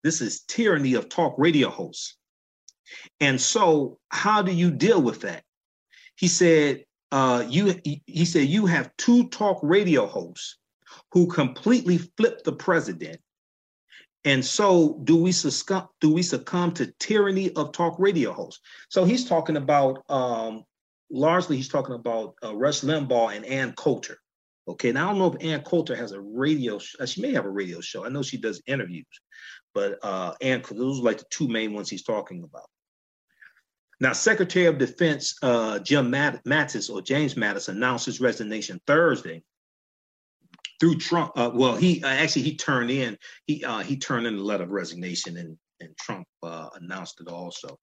This is tyranny of talk radio hosts. And so how do you deal with that? He said, you have two talk radio hosts who completely flipped the president. And so do we succumb to tyranny of talk radio hosts? So he's talking about largely Rush Limbaugh and Ann Coulter. OK, now I don't know if Ann Coulter has a radio. She may have a radio show. I know she does interviews, but Ann Coulter, those are like the two main ones he's talking about. Now, Secretary of Defense James Mattis announced his resignation Thursday. Through Trump, he turned in a letter of resignation, and Trump announced it also.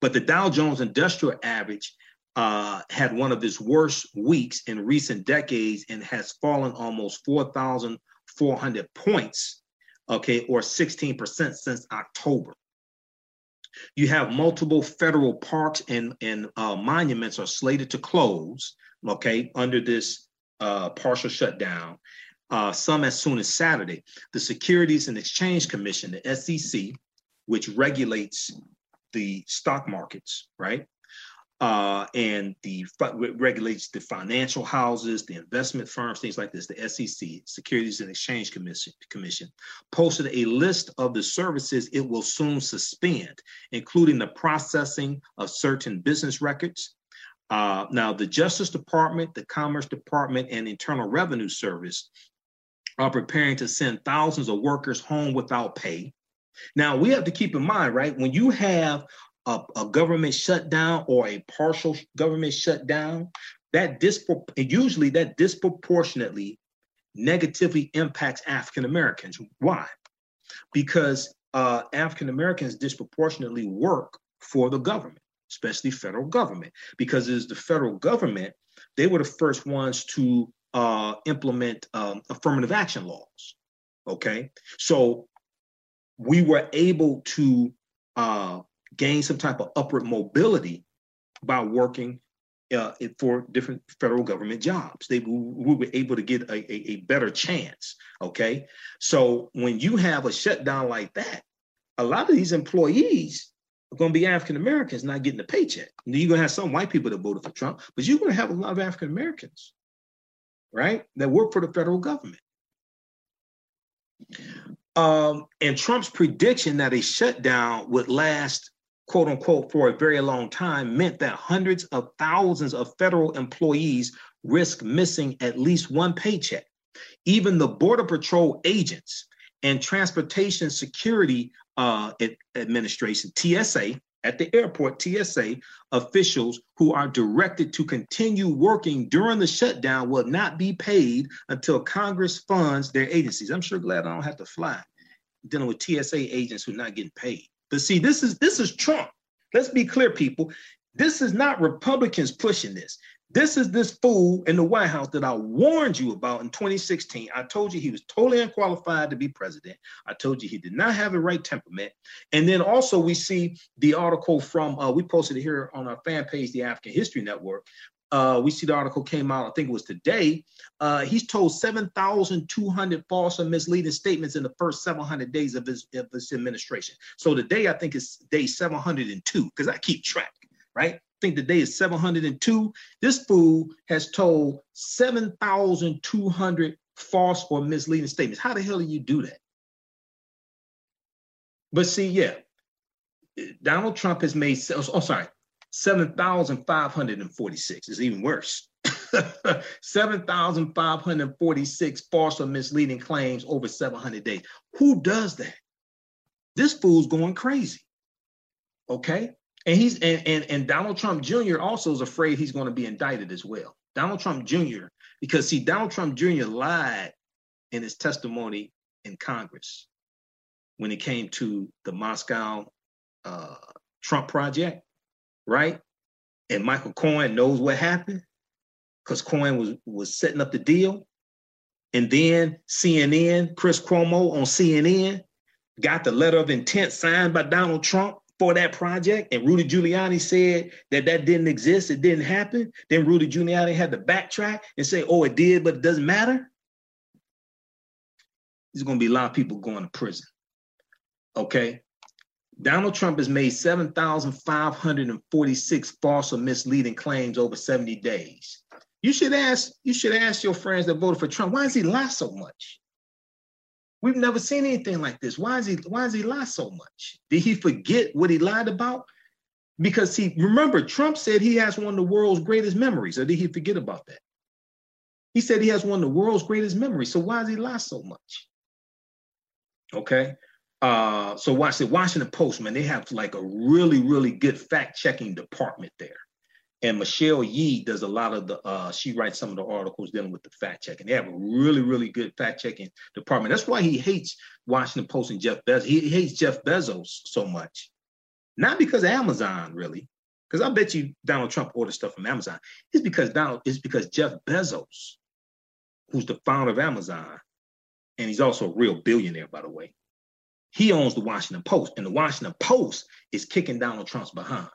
But the Dow Jones Industrial Average had one of its worst weeks in recent decades and has fallen almost 4,400 points, okay, or 16% since October. You have multiple federal parks and monuments are slated to close, okay, under this partial shutdown. Some as soon as Saturday. The Securities and Exchange Commission, the SEC, which regulates the stock markets, right? Regulates the financial houses, the investment firms, things like this. The SEC, Securities and Exchange Commission, posted a list of the services it will soon suspend, including the processing of certain business records. Now, the Justice Department, the Commerce Department, and Internal Revenue Service are preparing to send thousands of workers home without pay. Now, we have to keep in mind, right, when you have a government shutdown or a partial government shutdown, that disproportionately negatively impacts African Americans. Why? Because African Americans disproportionately work for the government, especially federal government, because it is the federal government, they were the first ones to implement affirmative action laws, okay? So we were able to gain some type of upward mobility by working for different federal government jobs. We were able to get a better chance, okay? So when you have a shutdown like that, a lot of these employees are going to be African Americans not getting a paycheck. You're going to have some white people that voted for Trump, but you're going to have a lot of African Americans, right, that work for the federal government. And Trump's prediction that a shutdown would last, quote unquote, for a very long time meant that hundreds of thousands of federal employees risk missing at least one paycheck. Even the Border Patrol agents and Transportation Security Administration, TSA, at the airport, TSA officials who are directed to continue working during the shutdown will not be paid until Congress funds their agencies. I'm sure glad I don't have to fly dealing with TSA agents who are not getting paid. But see, this is Trump. Let's be clear, people. This is not Republicans pushing this. This is this fool in the White House that I warned you about in 2016. I told you he was totally unqualified to be president. I told you he did not have the right temperament. And then also we see the article from, we posted it here on our fan page, the African History Network. We see the article came out, I think it was today. He's told 7,200 false and misleading statements in the first 700 days of his administration. So today, I think it's day 702, because I keep track, right? I think the day is 702. This fool has told 7,200 false or misleading statements. How the hell do you do that? But see, yeah, Donald Trump has made, 7,546 is even worse. 7,546 false or misleading claims over 700 days. Who does that? This fool's going crazy. Okay. And he's and Donald Trump Jr. also is afraid he's going to be indicted as well. Donald Trump Jr., because see, Donald Trump Jr. lied in his testimony in Congress when it came to the Moscow Trump Project, right? And Michael Cohen knows what happened because Cohen was setting up the deal. And then CNN, Chris Cuomo on CNN got the letter of intent signed by Donald Trump for that project, and Rudy Giuliani said that didn't exist, it didn't happen. Then Rudy Giuliani had to backtrack and say, oh, it did, but it doesn't matter. There's gonna be a lot of people going to prison, okay? Donald Trump has made 7,546 false or misleading claims over 70 days. You should ask your friends that voted for Trump, why does he lie so much? We've never seen anything like this. Why does he lie so much? Did he forget what he lied about? Because remember, Trump said he has one of the world's greatest memories, or did he forget about that? He said he has one of the world's greatest memories. So why does he lie so much? Okay. So watch the Washington Post, man. They have like a really, really good fact-checking department there. And Michelle Yee does a lot of the, she writes some of the articles dealing with the fact checking. They have a really, really good fact checking department. That's why he hates Washington Post and Jeff Bezos. He hates Jeff Bezos so much. Not because of Amazon, really, because I bet you Donald Trump ordered stuff from Amazon. It's because Jeff Bezos, who's the founder of Amazon, and he's also a real billionaire, by the way, he owns the Washington Post, and the Washington Post is kicking Donald Trump's behind.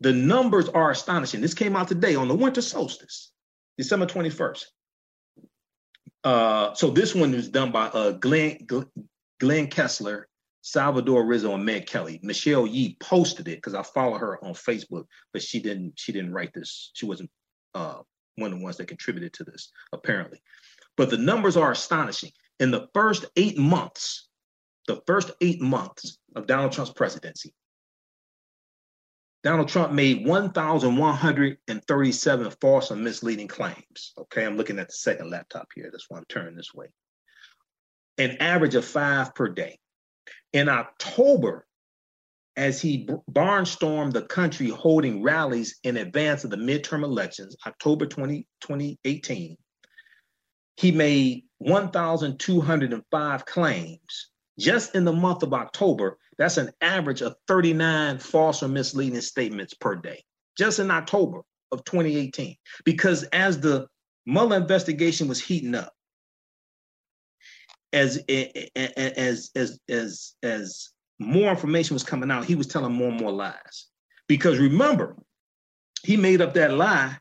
The numbers are astonishing. This came out today on the winter solstice, December 21st. So this one was done by Glenn Kessler, Salvador Rizzo, and Meg Kelly. Michelle Yee posted it because I follow her on Facebook, but she didn't write this. She wasn't one of the ones that contributed to this, apparently. But the numbers are astonishing. In the first eight months of Donald Trump's presidency, Donald Trump made 1,137 false and misleading claims. Okay, I'm looking at the second laptop here. That's why I'm turning this way. An average of 5 per day. In October, as he barnstormed the country holding rallies in advance of the midterm elections, October 2018, he made 1,205 claims. Just in the month of October, that's an average of 39 false or misleading statements per day, just in October of 2018. Because as the Mueller investigation was heating up, as more information was coming out, he was telling more and more lies. Because remember, he made up that lie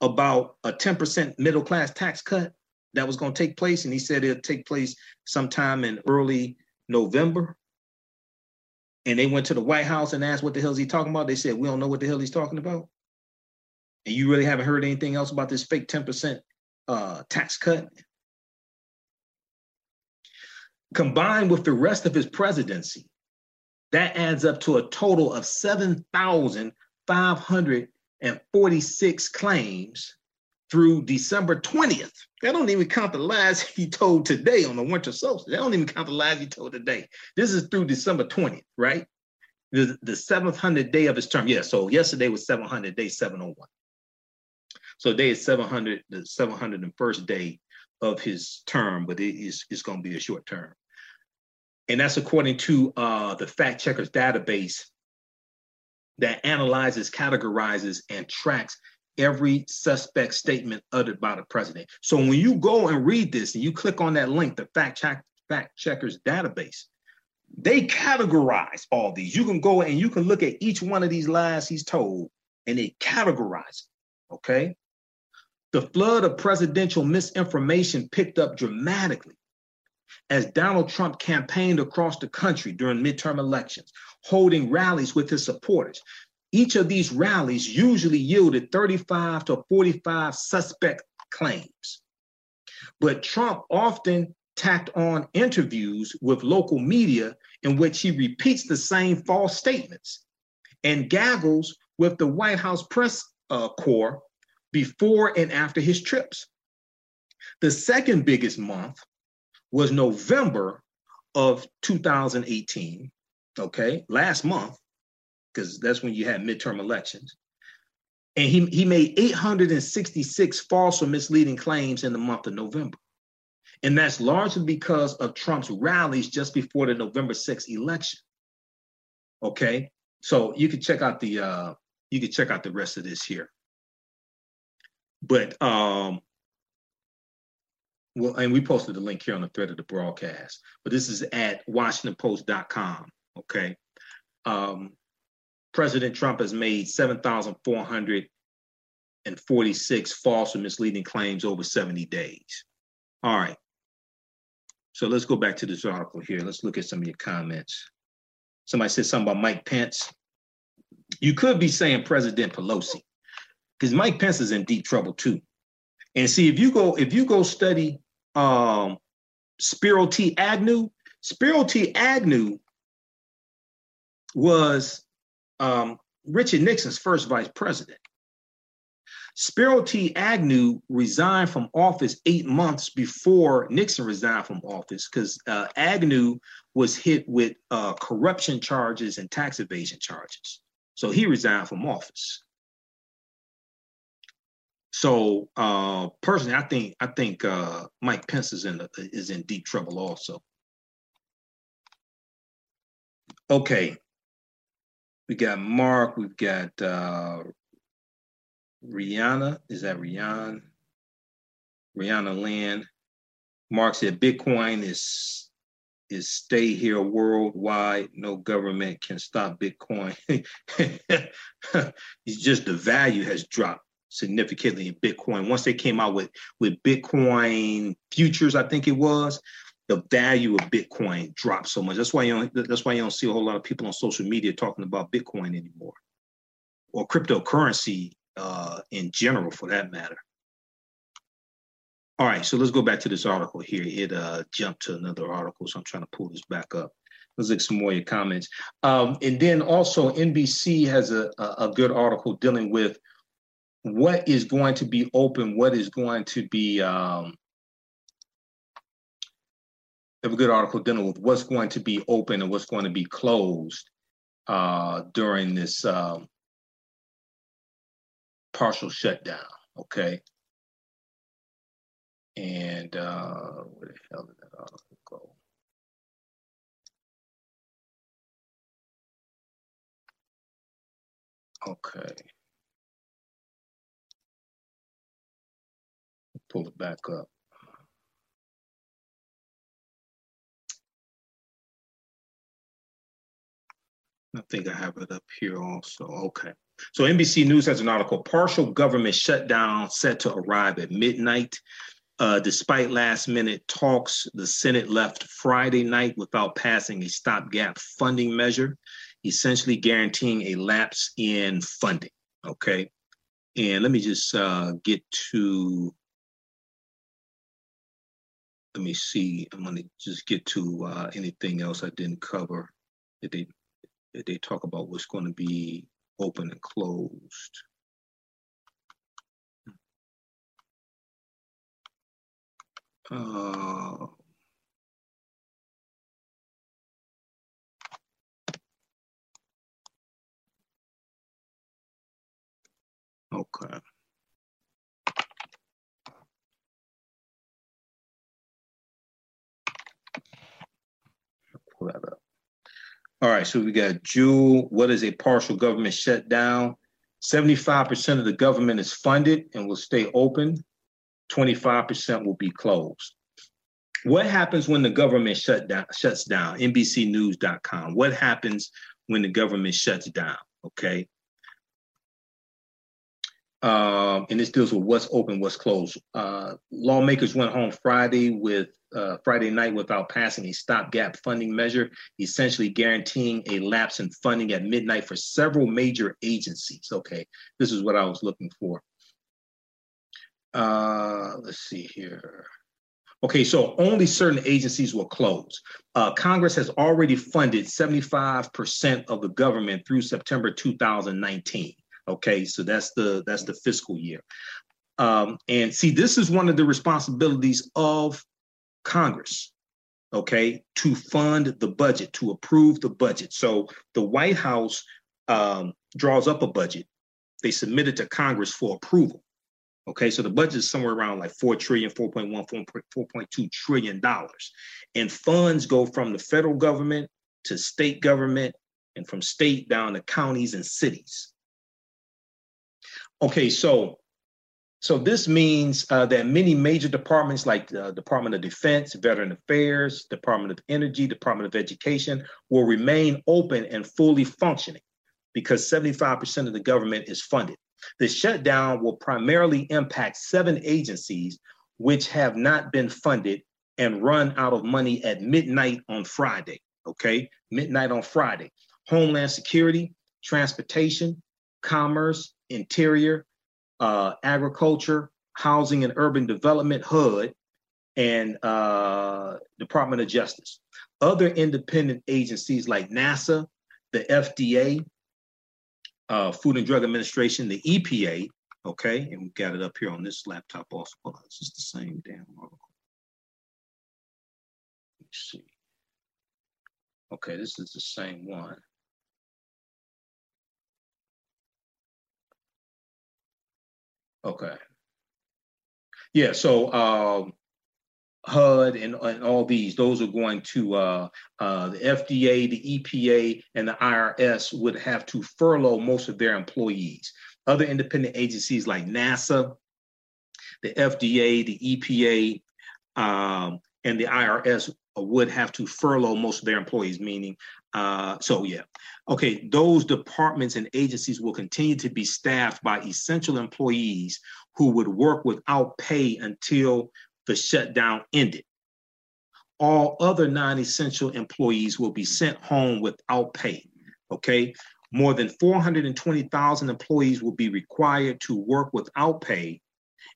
about a 10% middle class tax cut that was going to take place, and he said it'll take place sometime in early November. And they went to the White House and asked, what the hell is he talking about? They said, we don't know what the hell he's talking about. And you really haven't heard anything else about this fake 10% tax cut? Combined with the rest of his presidency, that adds up to a total of 7,546 claims through December 20th. That don't even count the lies he told today on the winter solstice. That don't even count the lies he told today. This is through December 20th, right? The 700th day of his term. Yeah, so yesterday was 700, day 701. So today is 700, the 701st day of his term, but it's going to be a short term. And that's according to the Fact Checkers database that analyzes, categorizes, and tracks every suspect statement uttered by the president. So when you go and read this and you click on that link, the Fact Checkers database, they categorize all these. You can go and you can look at each one of these lies he's told and they categorize it, okay? The flood of presidential misinformation picked up dramatically as Donald Trump campaigned across the country during midterm elections, holding rallies with his supporters. Each of these rallies usually yielded 35 to 45 suspect claims. But Trump often tacked on interviews with local media in which she repeats the same false statements and gaggles with the White House press corps before and after his trips. The second biggest month was November of 2018, okay, last month, because that's when you had midterm elections. And he made 866 false or misleading claims in the month of November. And that's largely because of Trump's rallies just before the November 6th election. Okay, so you can check out the rest of this here. But well, and we posted the link here on the thread of the broadcast. But this is at WashingtonPost.com. Okay, President Trump has made 7,446 false and misleading claims over 70 days. All right. So let's go back to this article here. Let's look at some of your comments. Somebody said something about Mike Pence. You could be saying President Pelosi, because Mike Pence is in deep trouble too. And see, if you go study Spiro T. Agnew was Richard Nixon's first vice president. Spiro T. Agnew resigned from office 8 months before Nixon resigned from office, because Agnew was hit with corruption charges and tax evasion charges. So he resigned from office. So personally, I think Mike Pence is in deep trouble also. Okay. We got Mark, we've got Rihanna, is that Rihanna? Rihanna Lynn. Mark said Bitcoin is stay here worldwide. No government can stop Bitcoin. It's just the value has dropped significantly in Bitcoin. Once they came out with Bitcoin futures, I think it was, the value of Bitcoin dropped so much. That's why you don't see a whole lot of people on social media talking about Bitcoin anymore, or cryptocurrency in general, for that matter. All right, so let's go back to this article here. It jumped to another article, so I'm trying to pull this back up. Let's look at some more of your comments. And then also NBC has a good article dealing with what is going to be open, what is going to be, have a good article dealing with what's going to be open and what's going to be closed during this partial shutdown, okay? And where the hell did that article go? Okay. Pull it back up. I think I have it up here also, okay. So NBC News has an article, partial government shutdown set to arrive at midnight. Despite last-minute talks, the Senate left Friday night without passing a stopgap funding measure, essentially guaranteeing a lapse in funding, okay? And let me just I'm gonna just get to anything else I didn't cover that they talk about what's gonna be open and closed. Okay. Pull that up. All right, so we got Jewel. What is a partial government shutdown? 75% of the government is funded and will stay open. 25% will be closed. What happens when the government shuts down? NBCnews.com. What happens when the government shuts down? Okay. And this deals with what's open, what's closed. Lawmakers went home Friday night without passing a stopgap funding measure, essentially guaranteeing a lapse in funding at midnight for several major agencies. Okay, this is what I was looking for. Let's see here. Okay, so only certain agencies will close. Congress has already funded 75% of the government through September 2019. Okay, so that's the fiscal year. And see, this is one of the responsibilities of Congress, okay, to fund the budget, to approve the budget. So the White House draws up a budget. They submit it to Congress for approval. Okay, so the budget is somewhere around like $4 trillion, $4.1, $4.2 trillion. And funds go from the federal government to state government and from state down to counties and cities. Okay, so this means that many major departments like the Department of Defense, Veteran Affairs, Department of Energy, Department of Education will remain open and fully functioning because 75% of the government is funded. The shutdown will primarily impact 7 agencies which have not been funded and run out of money at midnight on Friday, okay? Midnight on Friday. Homeland Security, Transportation, Commerce, Interior, Agriculture, Housing and Urban Development, HUD, and Department of Justice. Other independent agencies like NASA, the FDA, Food and Drug Administration, the EPA, okay, and we got it up here on this laptop also. Hold on, it's just the same damn article. Let's see. Okay, this is the same one. Okay. Yeah, so HUD and all these, those are going to the FDA, the EPA, and the IRS would have to furlough most of their employees. Other independent agencies like NASA, the FDA, the EPA, and the IRS would have to furlough most of their employees, meaning, so yeah. Okay, those departments and agencies will continue to be staffed by essential employees who would work without pay until the shutdown ended. All other non-essential employees will be sent home without pay, okay? More than 420,000 employees will be required to work without pay,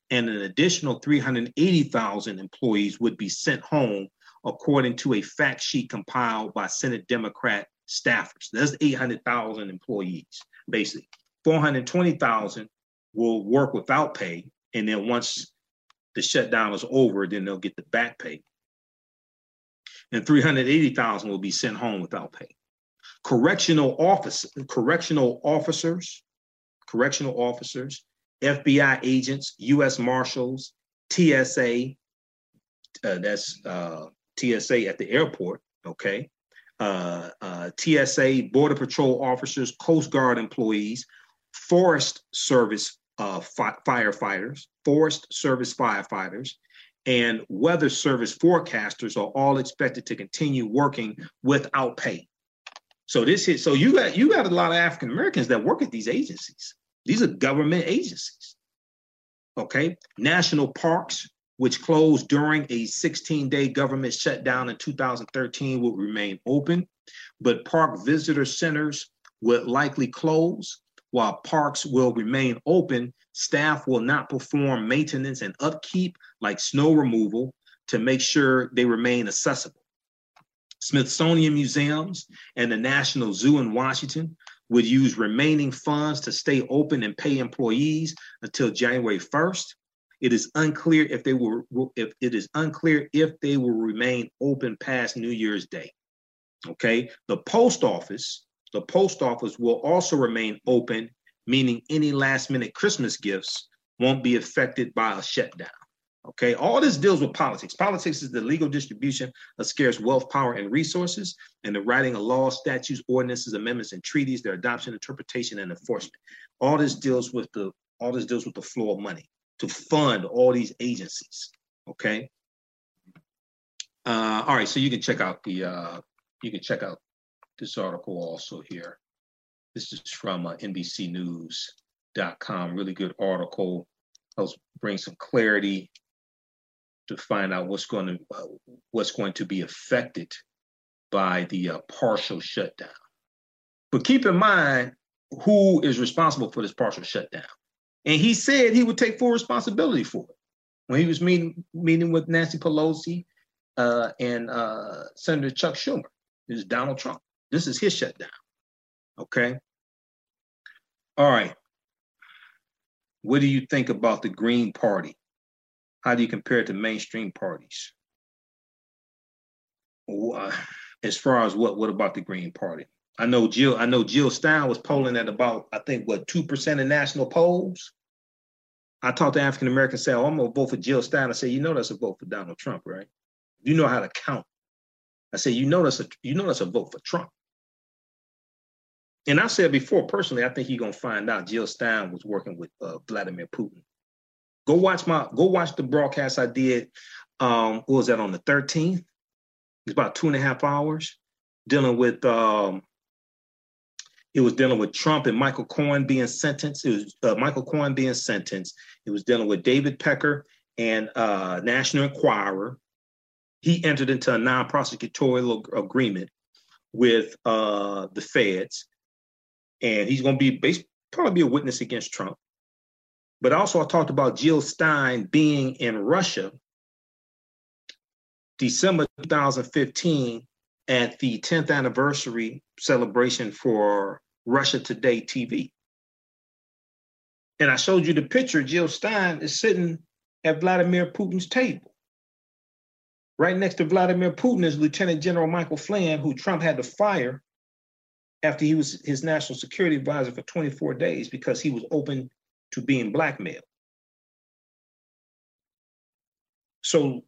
and an additional 380,000 employees would be sent home, according to a fact sheet compiled by Senate Democrat staffers. That's 800,000 employees, basically. 420,000 will work without pay, and then once the shutdown is over, then they'll get the back pay. And 380,000 will be sent home without pay. Correctional officers, FBI agents, U.S. Marshals, TSA, that's TSA at the airport, okay? TSA, Border Patrol officers, Coast Guard employees, Forest Service firefighters, Forest Service firefighters, and Weather Service forecasters are all expected to continue working without pay. So this is, so you got a lot of African Americans that work at these agencies. These are government agencies. Okay, national parks, which closed during a 16-day government shutdown in 2013, will remain open, but park visitor centers would likely close. While parks will remain open, staff will not perform maintenance and upkeep like snow removal to make sure they remain accessible. Smithsonian museums and the National Zoo in Washington would use remaining funds to stay open and pay employees until January 1st. It is unclear if they will remain open past New Year's Day. Okay, the post office will also remain open, meaning any last minute Christmas gifts won't be affected by a shutdown. Okay, all this deals with politics. Politics is the legal distribution of scarce wealth, power, and resources, and the writing of laws, statutes, ordinances, amendments, and treaties, their adoption, interpretation, and enforcement. All this deals with the flow of money to fund all these agencies, okay? All right, so you can check out this article also here. This is from NBCnews.com, really good article. Helps bring some clarity to find out what's going to be affected by the partial shutdown. But keep in mind who is responsible for this partial shutdown. And he said he would take full responsibility for it. when he was meeting with Nancy Pelosi and Senator Chuck Schumer. This is Donald Trump. This is his shutdown. Okay. All right. What do you think about the Green Party? How do you compare it to mainstream parties? As far as what about the Green Party? I know Jill Stein was polling at about, I think, 2% of national polls. I talked to African Americans, say, oh, I'm gonna vote for Jill Stein. I say, you know that's a vote for Donald Trump, right? You know how to count. I say, you know that's a vote for Trump. And I said before, personally, I think you're gonna find out Jill Stein was working with Vladimir Putin. Go watch the broadcast I did. What was that, on the 13th? It's about 2.5 hours dealing with. It was dealing with Trump and Michael Cohen being sentenced. It was Michael Cohen being sentenced. It was dealing with David Pecker and National Enquirer. He entered into a non-prosecutorial agreement with the feds, and he's going to be probably a witness against Trump. But also I talked about Jill Stein being in Russia December 2015 at the 10th anniversary celebration for Russia Today TV. And I showed you the picture. Jill Stein is sitting at Vladimir Putin's table. Right next to Vladimir Putin is Lieutenant General Michael Flynn, who Trump had to fire after he was his national security advisor for 24 days because he was open to being blackmailed. So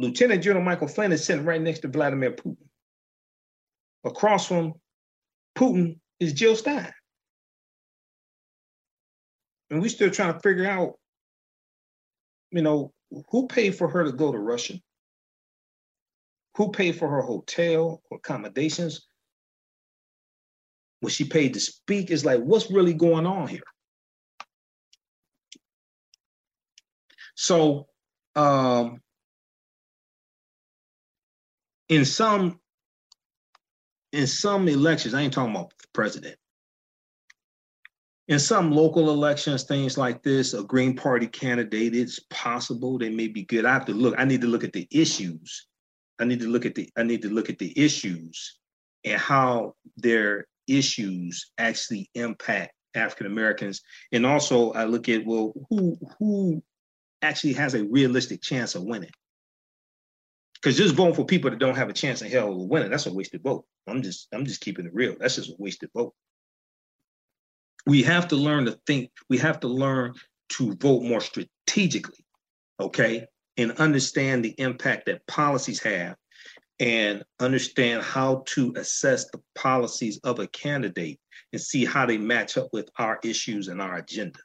Lieutenant General Michael Flynn is sitting right next to Vladimir Putin. Across from Putin is Jill Stein. And we're still trying to figure out, you know, who paid for her to go to Russia? Who paid for her hotel or accommodations? Was she paid to speak? It's like, what's really going on here? So, in some elections, I ain't talking about the president. In some local elections, things like this, a Green Party candidate, it's possible they may be good. I need to look at the issues. I need to look at the issues and how their issues actually impact African Americans. And also, I look at, well, who actually has a realistic chance of winning. Because just voting for people that don't have a chance in hell of winning, that's a wasted vote. I'm just keeping it real. That's just a wasted vote. We have to learn to think. We have to learn to vote more strategically, okay? And understand the impact that policies have and understand how to assess the policies of a candidate and see how they match up with our issues and our agenda.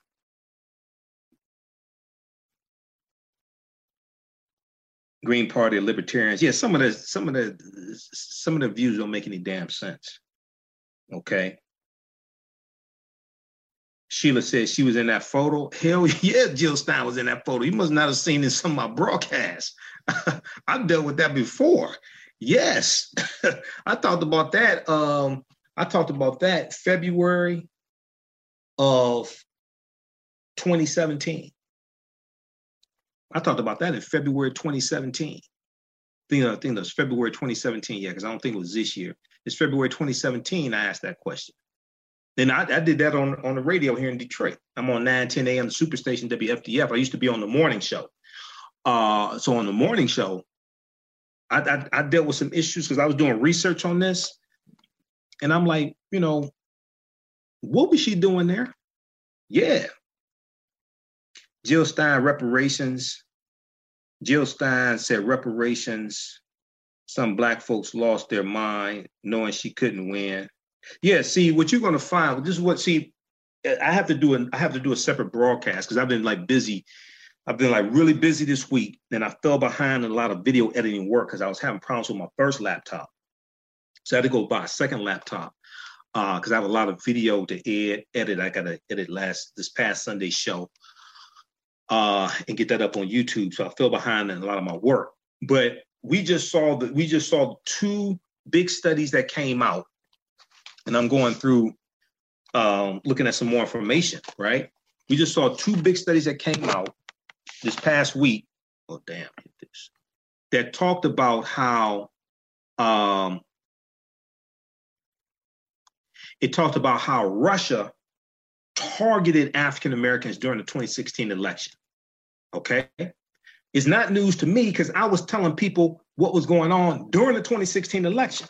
Green Party, libertarians, yeah, some of the views don't make any damn sense. Okay. Sheila says she was in that photo. Hell yeah, Jill Stein was in that photo. You must not have seen in some of my broadcasts. I've dealt with that before. Yes, I talked about that. February of 2017. I talked about that in February 2017. I think that was February 2017, yeah, because I don't think it was this year. It's February 2017 I asked that question. Then I did that on the radio here in Detroit. I'm on 9:10 a.m. the superstation WFDF. I used to be on the morning show. So on the morning show, I dealt with some issues because I was doing research on this. And I'm like, you know, what was she doing there? Yeah. Jill Stein, reparations. Jill Stein said reparations. Some black folks lost their mind knowing she couldn't win. Yeah, see, what you're going to find, this is what, see, I have to do a separate broadcast because I've been like busy. I've been like really busy this week, and I fell behind in a lot of video editing work because I was having problems with my first laptop. So I had to go buy a second laptop because I have a lot of video to edit. I got to edit this past Sunday's show. And get that up on YouTube. So I fell behind in a lot of my work. But we just saw two big studies that came out, and I'm going through looking at some more information, right? We just saw two big studies that came out this past week, oh damn, hit this, that talked about how it talked about how Russia targeted African Americans during the 2016 election. Okay, it's not news to me because I was telling people what was going on during the 2016 election.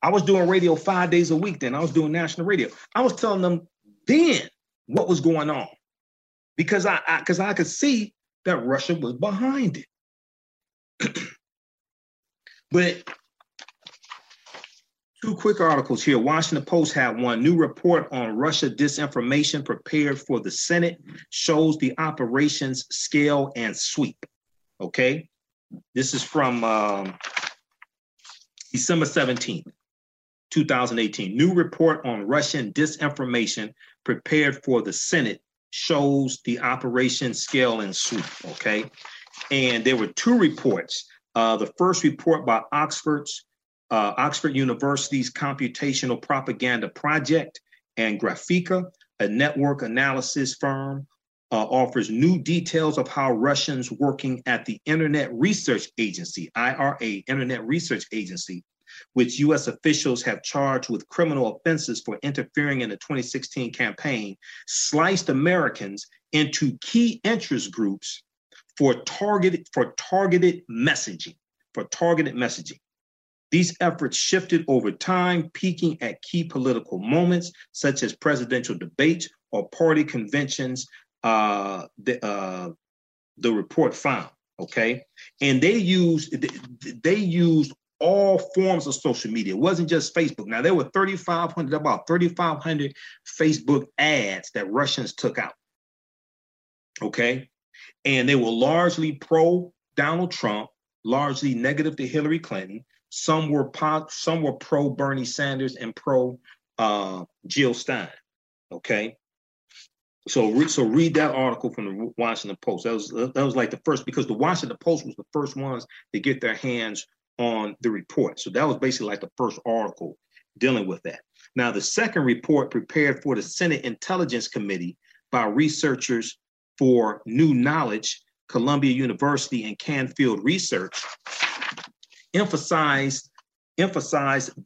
I was doing radio 5 days a week then. I was doing national radio. I was telling them then what was going on because I could see that Russia was behind it. But two quick articles here. Washington Post had one. New report on Russia disinformation prepared for the Senate shows the operation's scale and sweep. Okay, this is from December 17th. 2018, new report on Russian disinformation prepared for the Senate shows the operation scale and sweep, okay? And there were two reports. The first report by Oxford University's Computational Propaganda Project and Grafica, a network analysis firm, offers new details of how Russians working at the Internet Research Agency, IRA, Internet Research Agency, which U.S. officials have charged with criminal offenses for interfering in the 2016 campaign, sliced Americans into key interest groups for targeted messaging. These efforts shifted over time, peaking at key political moments, such as presidential debates or party conventions, the report found, okay? And they used all forms of social media. It wasn't just Facebook. Now, there were about 3,500 Facebook ads that Russians took out, okay? And they were largely pro-Donald Trump, largely negative to Hillary Clinton. Some were pro-Bernie Sanders and pro-Jill Stein, okay? So read that article from the Washington Post. That was like the first, because the Washington Post was the first ones to get their hands on the report. So that was basically like the first article dealing with that. Now, the second report prepared for the Senate Intelligence Committee by researchers for New Knowledge, Columbia University and Canfield Research emphasized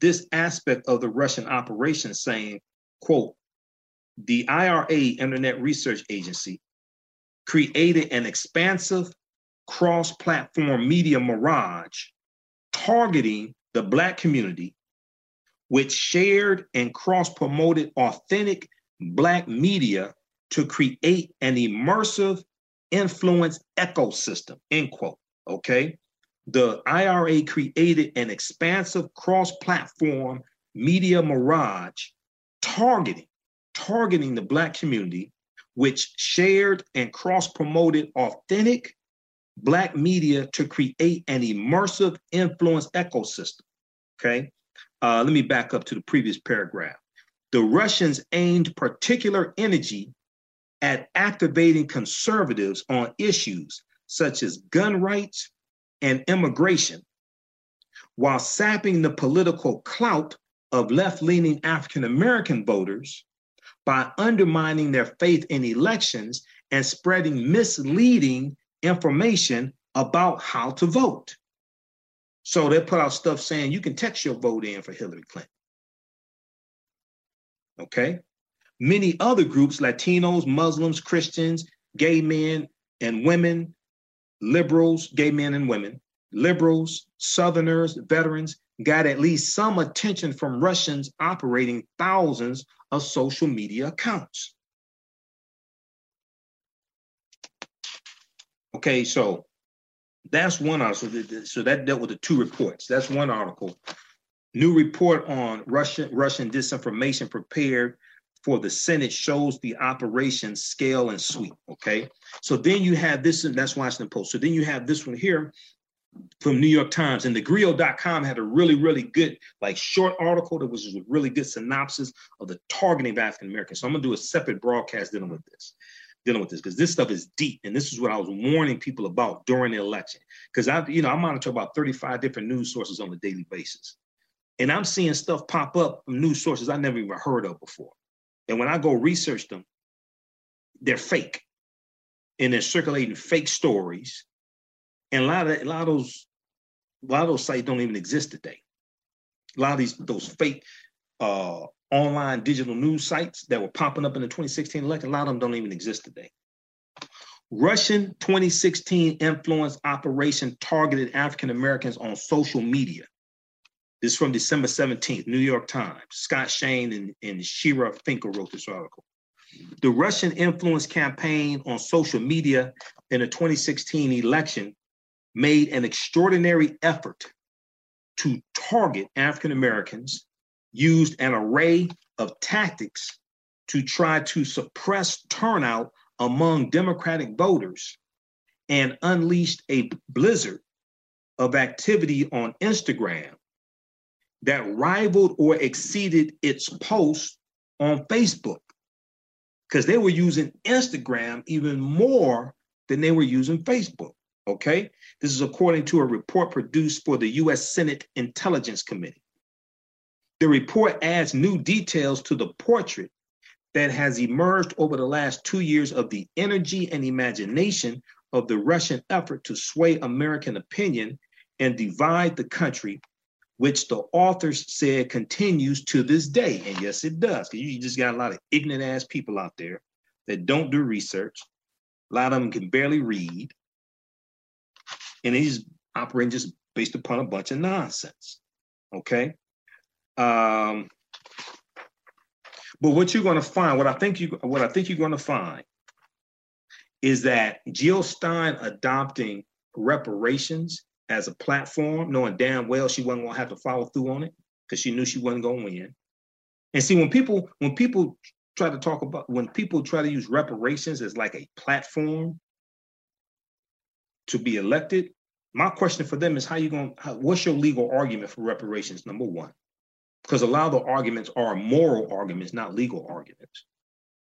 this aspect of the Russian operation, saying, quote, the IRA, Internet Research Agency, created an expansive cross-platform media mirage targeting the Black community, which shared and cross-promoted authentic Black media to create an immersive influence ecosystem, end quote, okay? The IRA created an expansive cross-platform media mirage targeting the Black community, which shared and cross-promoted authentic Black media to create an immersive influence ecosystem, okay? Let me back up to the previous paragraph. The Russians aimed particular energy at activating conservatives on issues such as gun rights and immigration, while sapping the political clout of left-leaning African-American voters by undermining their faith in elections and spreading misleading information about how to vote. So they put out stuff saying you can text your vote in for Hillary Clinton. Okay? Many other groups, Latinos, Muslims, Christians, gay men and women, liberals, Southerners, veterans, got at least some attention from Russians operating thousands of social media accounts. Okay, so that's one article. So that dealt with the two reports. That's one article. New report on Russian disinformation prepared for the Senate shows the operation scale and sweep, okay? So then you have this, and that's Washington Post. So then you have this one here from New York Times. And thegrio.com had a really, really good, like, short article that was a really good synopsis of the targeting of African Americans. So I'm going to do a separate broadcast dealing with this because this stuff is deep, and this is what I was warning people about during the election. Because I monitor about 35 different news sources on a daily basis, and I'm seeing stuff pop up from news sources I never even heard of before. And when I go research them, they're fake. and they're circulating fake stories. And a lot of those sites don't even exist today. A lot of those fake online digital news sites that were popping up in the 2016 election, a lot of them don't even exist today. Russian 2016 influence operation targeted African Americans on social media. This is from December 17th, New York Times. Scott Shane and Shira Finkel wrote this article. The Russian influence campaign on social media in the 2016 election made an extraordinary effort to target African Americans, used an array of tactics to try to suppress turnout among Democratic voters, and unleashed a blizzard of activity on Instagram that rivaled or exceeded its posts on Facebook, because they were using Instagram even more than they were using Facebook, okay? This is according to a report produced for the U.S. Senate Intelligence Committee. The report adds new details to the portrait that has emerged over the last 2 years of the energy and imagination of the Russian effort to sway American opinion and divide the country, which the authors said continues to this day. And yes, it does. You just got a lot of ignorant ass people out there that don't do research. A lot of them can barely read. And they just operate just based upon a bunch of nonsense, okay? But what you're going to find, what I think you're going to find is that Jill Stein adopting reparations as a platform, knowing damn well she wasn't going to have to follow through on it because she knew she wasn't going to win. And see, when people try to use reparations as like a platform to be elected, my question for them is what's your legal argument for reparations, number one? Because a lot of the arguments are moral arguments, not legal arguments.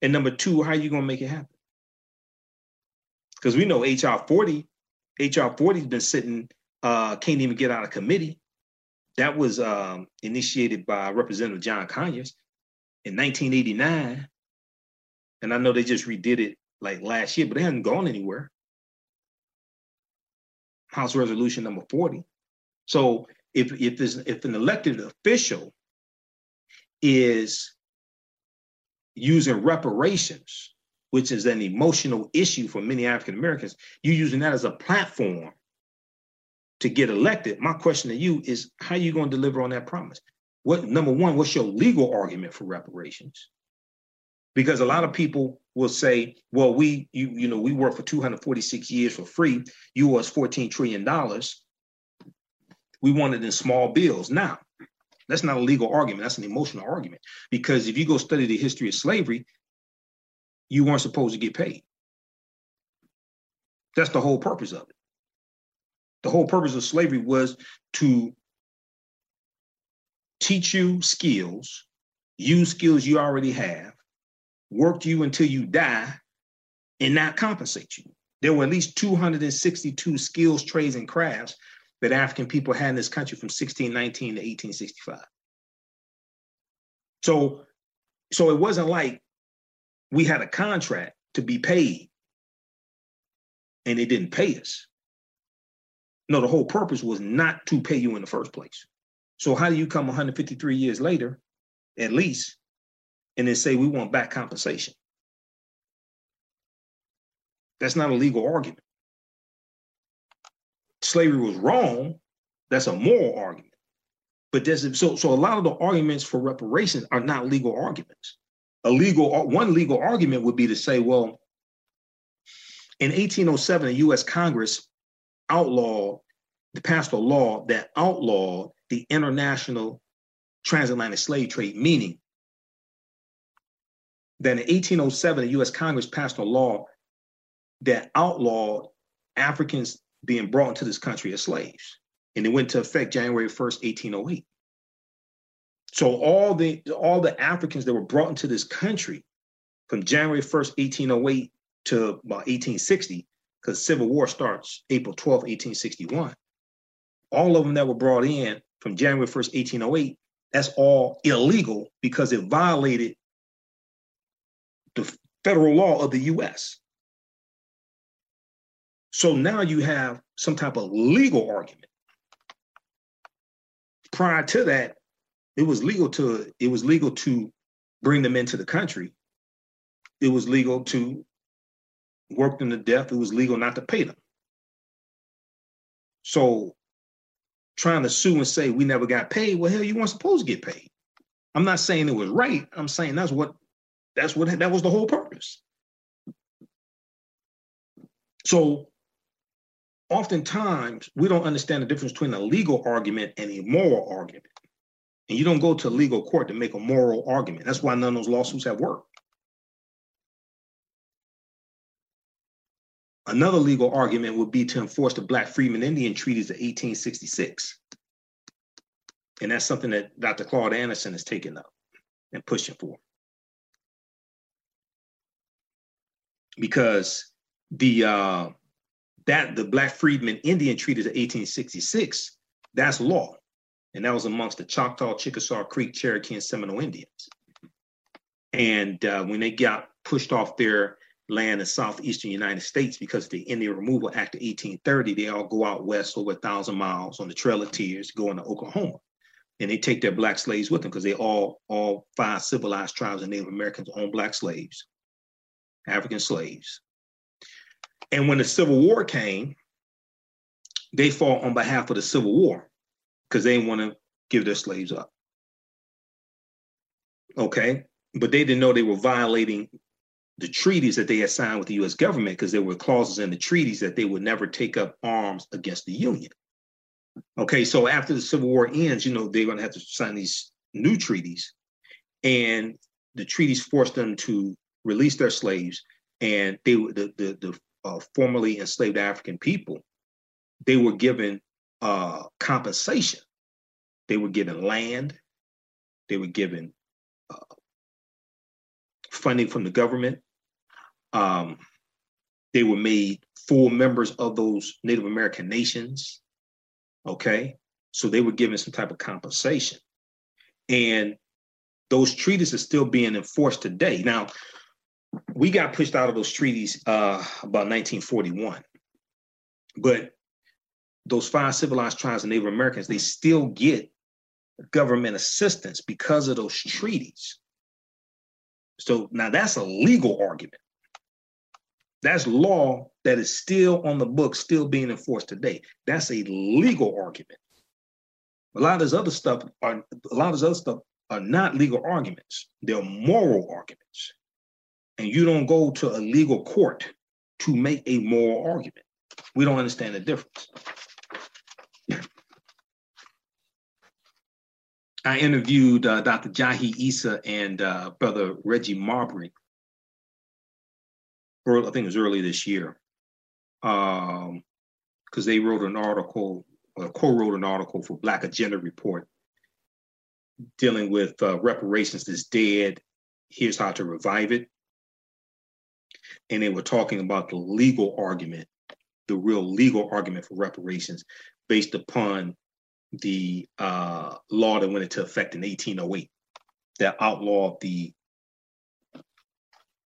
And number two, how are you going to make it happen? Because we know HR 40 has been sitting, can't even get out of committee. That was initiated by Representative John Conyers in 1989. And I know they just redid it like last year, but it hasn't gone anywhere. House Resolution number 40. So if an elected official is using reparations, which is an emotional issue for many African Americans, you're using that as a platform to get elected. My question to you is, how are you going to deliver on that promise? Number one, what's your legal argument for reparations? Because a lot of people will say, well, we worked for 246 years for free. You owe us $14 trillion. We want it in small bills. Now, that's not a legal argument. That's an emotional argument. Because if you go study the history of slavery, you weren't supposed to get paid. That's the whole purpose of it. The whole purpose of slavery was to teach you skills, use skills you already have, work you until you die, and not compensate you. There were at least 262 skills, trades, and crafts that African people had in this country from 1619 to 1865. So it wasn't like we had a contract to be paid and they didn't pay us. No, the whole purpose was not to pay you in the first place. So how do you come 153 years later, at least, and then say we want back compensation? That's not a legal argument. Slavery was wrong. That's a moral argument. But so a lot of the arguments for reparations are not legal arguments. One legal argument would be to say, well, in 1807, the U.S. Congress passed a law that outlawed the international transatlantic slave trade, meaning that in 1807, the U.S. Congress passed a law that outlawed Africans being brought into this country as slaves. And it went to effect January 1st, 1808. So all the Africans that were brought into this country from January 1st, 1808 to about 1860, because Civil War starts April 12, 1861, all of them that were brought in from January 1st, 1808, that's all illegal because it violated the federal law of the U.S. So now you have some type of legal argument. Prior to that, it was legal to bring them into the country. It was legal to work them to death. It was legal not to pay them. So trying to sue and say we never got paid, well, hell, you weren't supposed to get paid. I'm not saying it was right. I'm saying that was the whole purpose. So oftentimes we don't understand the difference between a legal argument and a moral argument. And you don't go to a legal court to make a moral argument. That's why none of those lawsuits have worked. Another legal argument would be to enforce the Black Freedmen Indian Treaties of 1866. And that's something that Dr. Claude Anderson is taking up and pushing for. Because the Black Freedmen Indian Treaties of 1866, that's law. And that was amongst the Choctaw, Chickasaw, Creek, Cherokee, and Seminole Indians. And when they got pushed off their land in southeastern United States because of the Indian Removal Act of 1830, they all go out west over 1,000 miles on the Trail of Tears, go into Oklahoma. And they take their black slaves with them because they all five civilized tribes and Native Americans own black slaves, African slaves. And when the Civil War came, they fought on behalf of the Civil War because they didn't want to give their slaves up. Okay, but they didn't know they were violating the treaties that they had signed with the US government because there were clauses in the treaties that they would never take up arms against the Union. Okay, so after the Civil War ends, you know, they're gonna have to sign these new treaties, and the treaties forced them to release their slaves, and they were the formerly enslaved African people, they were given compensation. They were given land, they were given funding from the government. They were made full members of those Native American nations, okay? So they were given some type of compensation. And those treaties are still being enforced today. Now, we got pushed out of those treaties about 1941, but those five civilized tribes of Native Americans, they still get government assistance because of those treaties. So now that's a legal argument. That's law that is still on the books, still being enforced today. That's a legal argument. A lot of this other stuff are not legal arguments. They're moral arguments. And you don't go to a legal court to make a moral argument. We don't understand the difference. I interviewed Dr. Jahi Issa and Brother Reggie Marbury, I think it was early this year, because they wrote an article, or co-wrote an article for Black Agenda Report dealing with reparations that's dead, here's how to revive it. And they were talking about the legal argument, the real legal argument for reparations based upon the law that went into effect in 1808 that outlawed the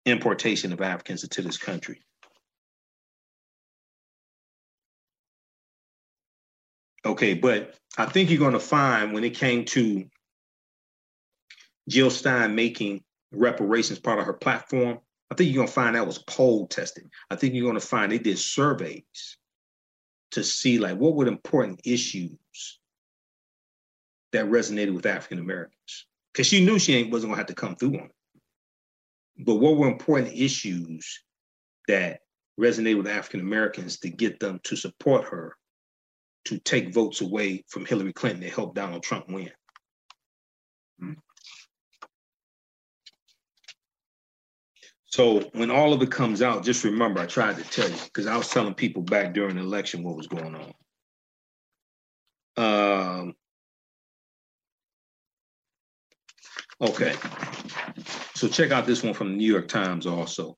importation of Africans into this country. Okay, but I think you're going to find when it came to Jill Stein making reparations part of her platform, I think you're going to find that was poll tested. I think you're going to find they did surveys to see like what were important issues that resonated with African Americans, because she knew she wasn't gonna have to come through on it. But what were important issues that resonated with African Americans to get them to support her, to take votes away from Hillary Clinton to help Donald Trump win? So when all of it comes out, just remember, I tried to tell you, because I was telling people back during the election what was going on. Okay, so check out this one from the New York Times also.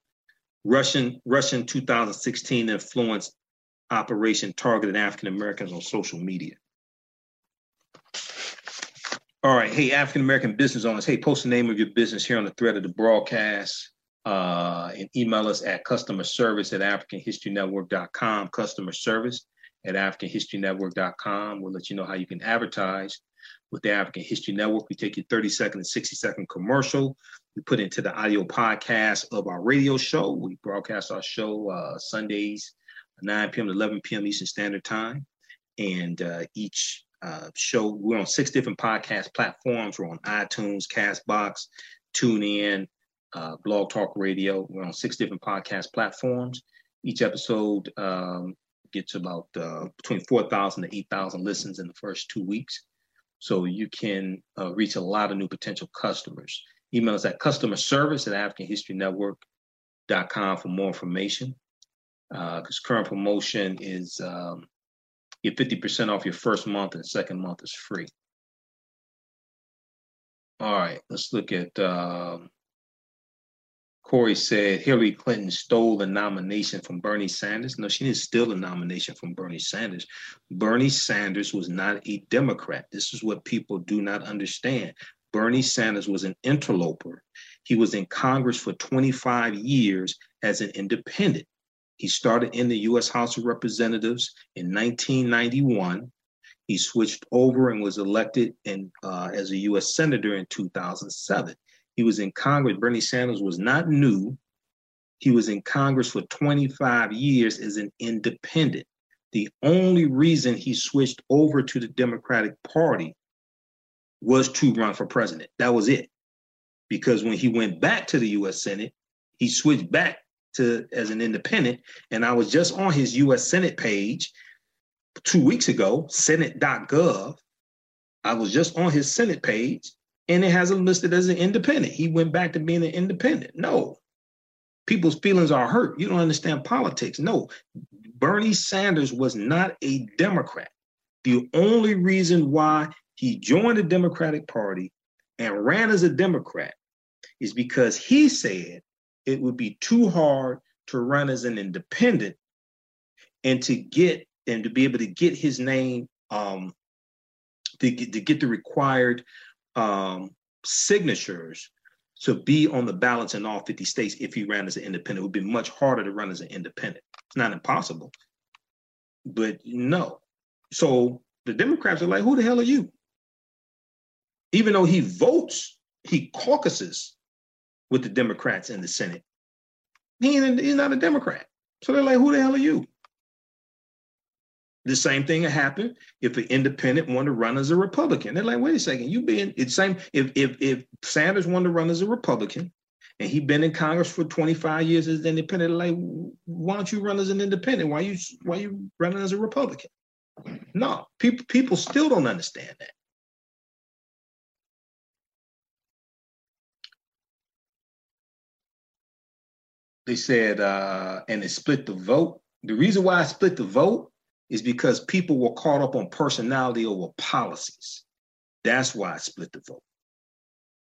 Russian 2016 influence operation targeted African Americans on social media. All right, hey, African American business owners, hey, post the name of your business here on the thread of the broadcast. and email us at customerservice@africanhistorynetwork.com, customerservice@africanhistorynetwork.com. We'll let you know how you can advertise with the African History Network. We take your 30-second and 60-second commercial. We put into the audio podcast of our radio show. We broadcast our show Sundays, 9 p.m. to 11 p.m. Eastern Standard Time. And each show, we're on 6 different podcast platforms. We're on iTunes, CastBox, TuneIn, Blog Talk Radio. We're on 6 different podcast platforms. Each episode gets about between 4,000 to 8,000 listens in the first 2 weeks. So you can reach a lot of new potential customers. Email us at customerservice@africanhistorynetwork.com for more information. Because current promotion is get 50% off your first month, and second month is free. All right, let's look at Corey said Hillary Clinton stole the nomination from Bernie Sanders. No, she didn't steal the nomination from Bernie Sanders. Bernie Sanders was not a Democrat. This is what people do not understand. Bernie Sanders was an interloper. He was in Congress for 25 years as an independent. He started in the U.S. House of Representatives in 1991. He switched over and was elected as a U.S. Senator in 2007. He was in Congress. Bernie Sanders was not new. He was in Congress for 25 years as an independent. The only reason he switched over to the Democratic Party was to run for president. That was it. Because when he went back to the U.S. Senate, he switched back to as an independent. And I was just on his U.S. Senate page 2 weeks ago, senate.gov. I was just on his Senate page, and it has him listed as an independent. He went back to being an independent. No, people's feelings are hurt. You don't understand politics. No, Bernie Sanders was not a Democrat. The only reason why he joined the Democratic Party and ran as a Democrat is because he said it would be too hard to run as an independent and to be able to get his name, to get the required signatures to be on the ballots in all 50 states. If he ran as an independent, it would be much harder to run as an independent. It's not impossible, but no. So the Democrats are like, who the hell are you? Even though he votes, he caucuses with the Democrats in the Senate. He's not a Democrat. So they're like, who the hell are you? The same thing happened if an independent wanted to run as a Republican. They're like, wait a second, you been it's same if Sanders wanted to run as a Republican and he'd been in Congress for 25 years as an independent, they're like, why don't you run as an independent? Why you running as a Republican? No, people still don't understand that. They said, and it split the vote. The reason why I split the vote is because people were caught up on personality over policies. That's why I split the vote.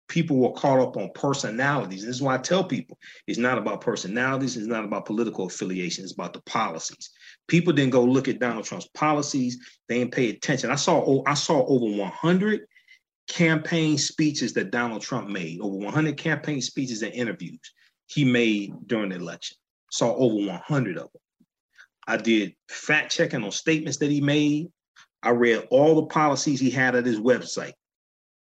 People were caught up on personalities. This is why I tell people, it's not about personalities. It's not about political affiliation. It's about the policies. People didn't go look at Donald Trump's policies. They didn't pay attention. I saw over 100 campaign speeches that Donald Trump made, over 100 campaign speeches and interviews he made during the election. Saw over 100 of them. I did fact checking on statements that he made. I read all the policies he had at his website.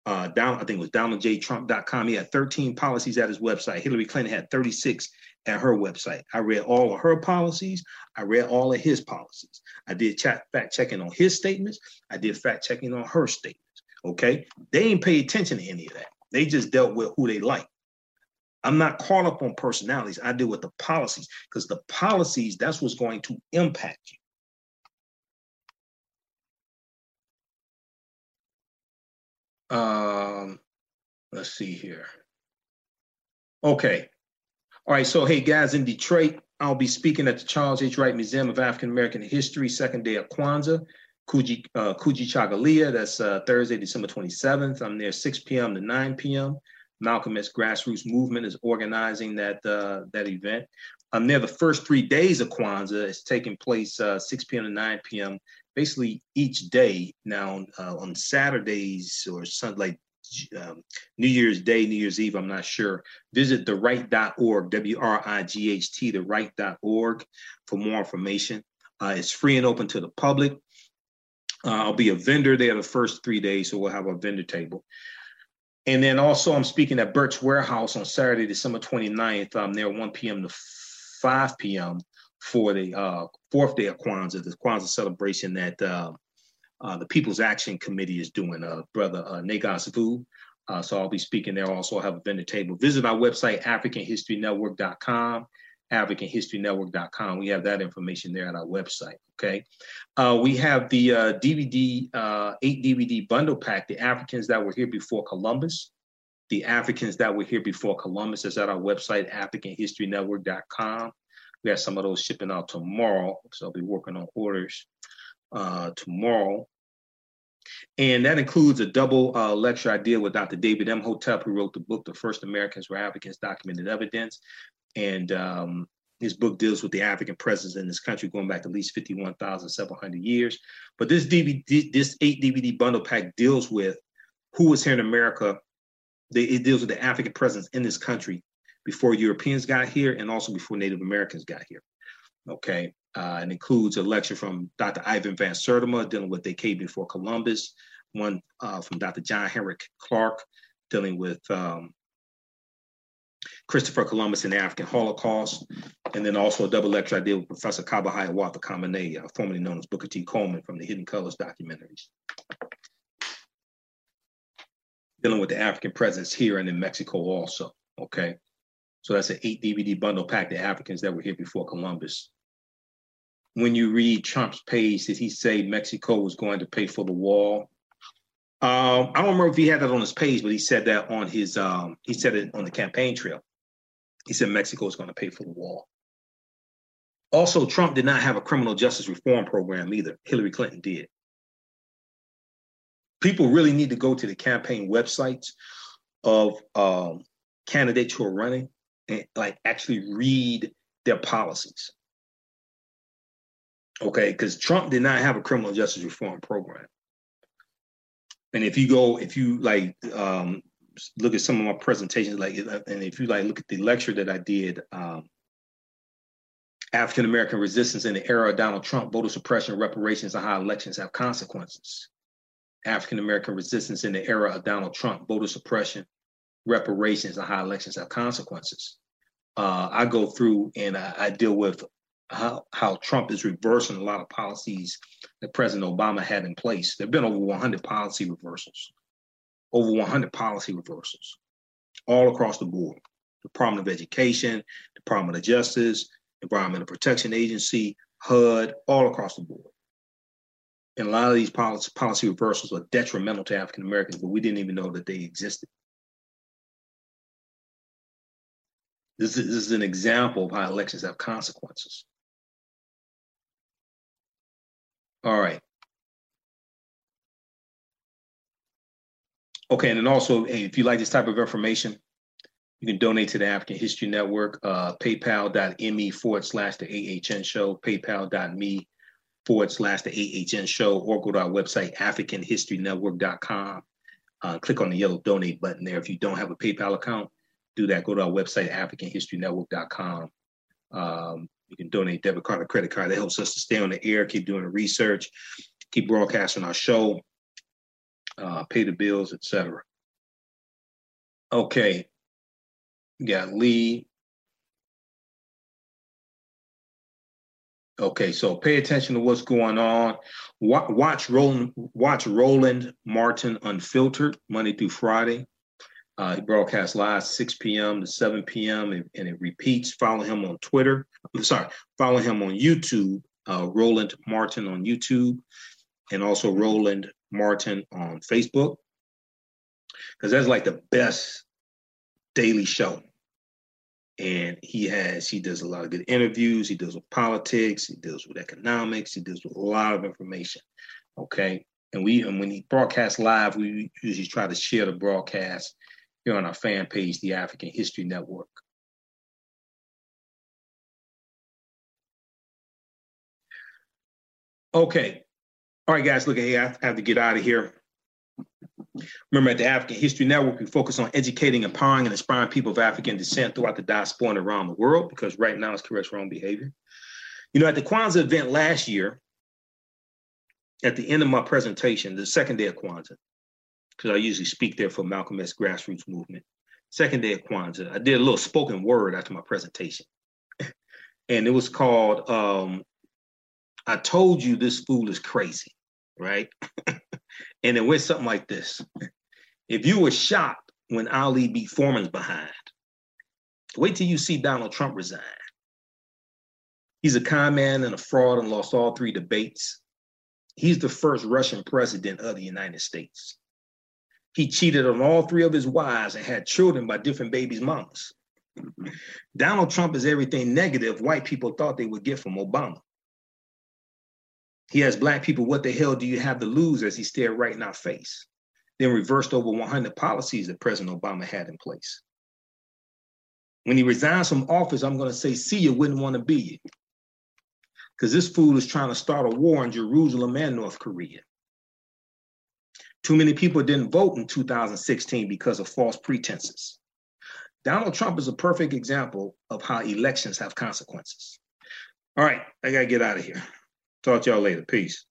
I think it was DonaldJTrump.com. He had 13 policies at his website. Hillary Clinton had 36 at her website. I read all of her policies. I read all of his policies. I did fact checking on his statements. I did fact checking on her statements. Okay? They ain't pay attention to any of that. They just dealt with who they like. I'm not caught up on personalities. I deal with the policies, because the policies, that's what's going to impact you. Let's see here. Okay. All right. So, hey, guys, in Detroit, I'll be speaking at the Charles H. Wright Museum of African American History, second day of Kwanzaa, Kujichagulia. That's Thursday, December 27th. I'm there 6 p.m. to 9 p.m. Malcolm X Grassroots Movement is organizing that event. There, the first 3 days of Kwanzaa is taking place 6 p.m. to 9 p.m. basically each day. Now on Saturdays or something like New Year's Day, New Year's Eve, I'm not sure. Visit theright.org, W-R-I-G-H-T, theright.org for more information. It's free and open to the public. I'll be a vendor there the first 3 days, so we'll have a vendor table. And then also I'm speaking at Burt's Warehouse on Saturday, December 29th. I'm there 1 p.m. to 5 p.m. for the fourth day of Kwanzaa, the Kwanzaa celebration that the People's Action Committee is doing, Brother Nagas Vu. So I'll be speaking there. Also, I have a vendor table. Visit our website, AfricanHistoryNetwork.com. AfricanHistoryNetwork.com. We have that information there at our website. Okay, we have the DVD, 8 DVD bundle pack, The Africans That Were Here Before Columbus. The Africans That Were Here Before Columbus is at our website, AfricanHistoryNetwork.com. We have some of those shipping out tomorrow, so I'll be working on orders tomorrow. And that includes a double lecture I did with Dr. David M. Hotep, who wrote the book, The First Americans Were Africans, Documented Evidence. And his book deals with the African presence in this country going back to at least 51,700 years. But this DVD, this 8 DVD bundle pack deals with who was here in America. It deals with the African presence in this country before Europeans got here and also before Native Americans got here. Okay, and includes a lecture from Dr. Ivan Van Sertima dealing with Decade Before Columbus, one from Dr. John Henrik Clark dealing with Christopher Columbus and the African Holocaust, and then also a double lecture I did with Professor Kaba Hiawatha Khamenei, formerly known as Booker T. Coleman from the Hidden Colors documentaries, dealing with the African presence here and in Mexico also, okay? So that's an 8 DVD bundle pack, The Africans That Were Here Before Columbus. When you read Trump's page, did he say Mexico was going to pay for the wall? I don't remember if he had that on his page, but he said that on his, he said it on the campaign trail. He said Mexico is going to pay for the wall. Also, Trump did not have a criminal justice reform program either. Hillary Clinton did. People really need to go to the campaign websites of candidates who are running and like actually read their policies. Okay, because Trump did not have a criminal justice reform program. And if you go, if you like, look at some of my presentations, like, and if you like, look at the lecture that I did, African-American resistance in the era of Donald Trump, voter suppression, reparations, and how elections have consequences. African-American resistance in the era of Donald Trump, voter suppression, reparations, and how elections have consequences. I go through and I deal with how Trump is reversing a lot of policies that President Obama had in place. There have been over 100 policy reversals, over 100 policy reversals all across the board. Department of Education, Department of Justice, Environmental Protection Agency, HUD, all across the board. And a lot of these policy reversals are detrimental to African Americans, but we didn't even know that they existed. This is an example of how elections have consequences. All right. Okay, and then also, hey, if you like this type of information, you can donate to the African History Network, paypal.me/the AHN show, paypal.me/the AHN show, or go to our website, AfricanHistoryNetwork.com. Click on the yellow donate button there. If you don't have a PayPal account, do that. Go to our website, AfricanHistoryNetwork.com. You can donate debit card or credit card. That helps us to stay on the air, keep doing the research, keep broadcasting our show, pay the bills, etc. Okay, we got Lee. Okay, so pay attention to what's going on. Watch Roland Martin Unfiltered Monday through Friday. He broadcasts live 6 p.m. to 7 p.m. and it repeats. Follow him on Twitter. I'm sorry, follow him on YouTube, Roland Martin on YouTube, and also Roland Martin on Facebook, because that's like the best daily show. And he does a lot of good interviews. He deals with politics. He deals with economics. He deals with a lot of information. Okay, and when he broadcasts live, we usually try to share the broadcast here on our fan page, the African History Network. Okay. All right, guys, look, hey, I have to get out of here. Remember, at the African History Network, we focus on educating, empowering, and inspiring people of African descent throughout the diaspora and around the world, because right now it's correct wrong behavior. You know, at the Kwanzaa event last year, at the end of my presentation, the second day of Kwanzaa, because I usually speak there for Malcolm X grassroots movement, second day of Kwanzaa, I did a little spoken word after my presentation. And it was called, I told you this fool is crazy, right? And it went something like this. If you were shocked when Ali beat Foreman's behind, wait till you see Donald Trump resign. He's a con man and a fraud and lost all three debates. He's the first Russian president of the United States. He cheated on all three of his wives and had children by different babies' mamas. Donald Trump is everything negative white people thought they would get from Obama. He asked black people, what the hell do you have to lose, as he stared right in our face, then reversed over 100 policies that President Obama had in place. When he resigns from office, I'm going to say, see you, wouldn't want to be you. Because this fool is trying to start a war in Jerusalem and North Korea. Too many people didn't vote in 2016 because of false pretenses. Donald Trump is a perfect example of how elections have consequences. All right, I got to get out of here. Talk to y'all later. Peace.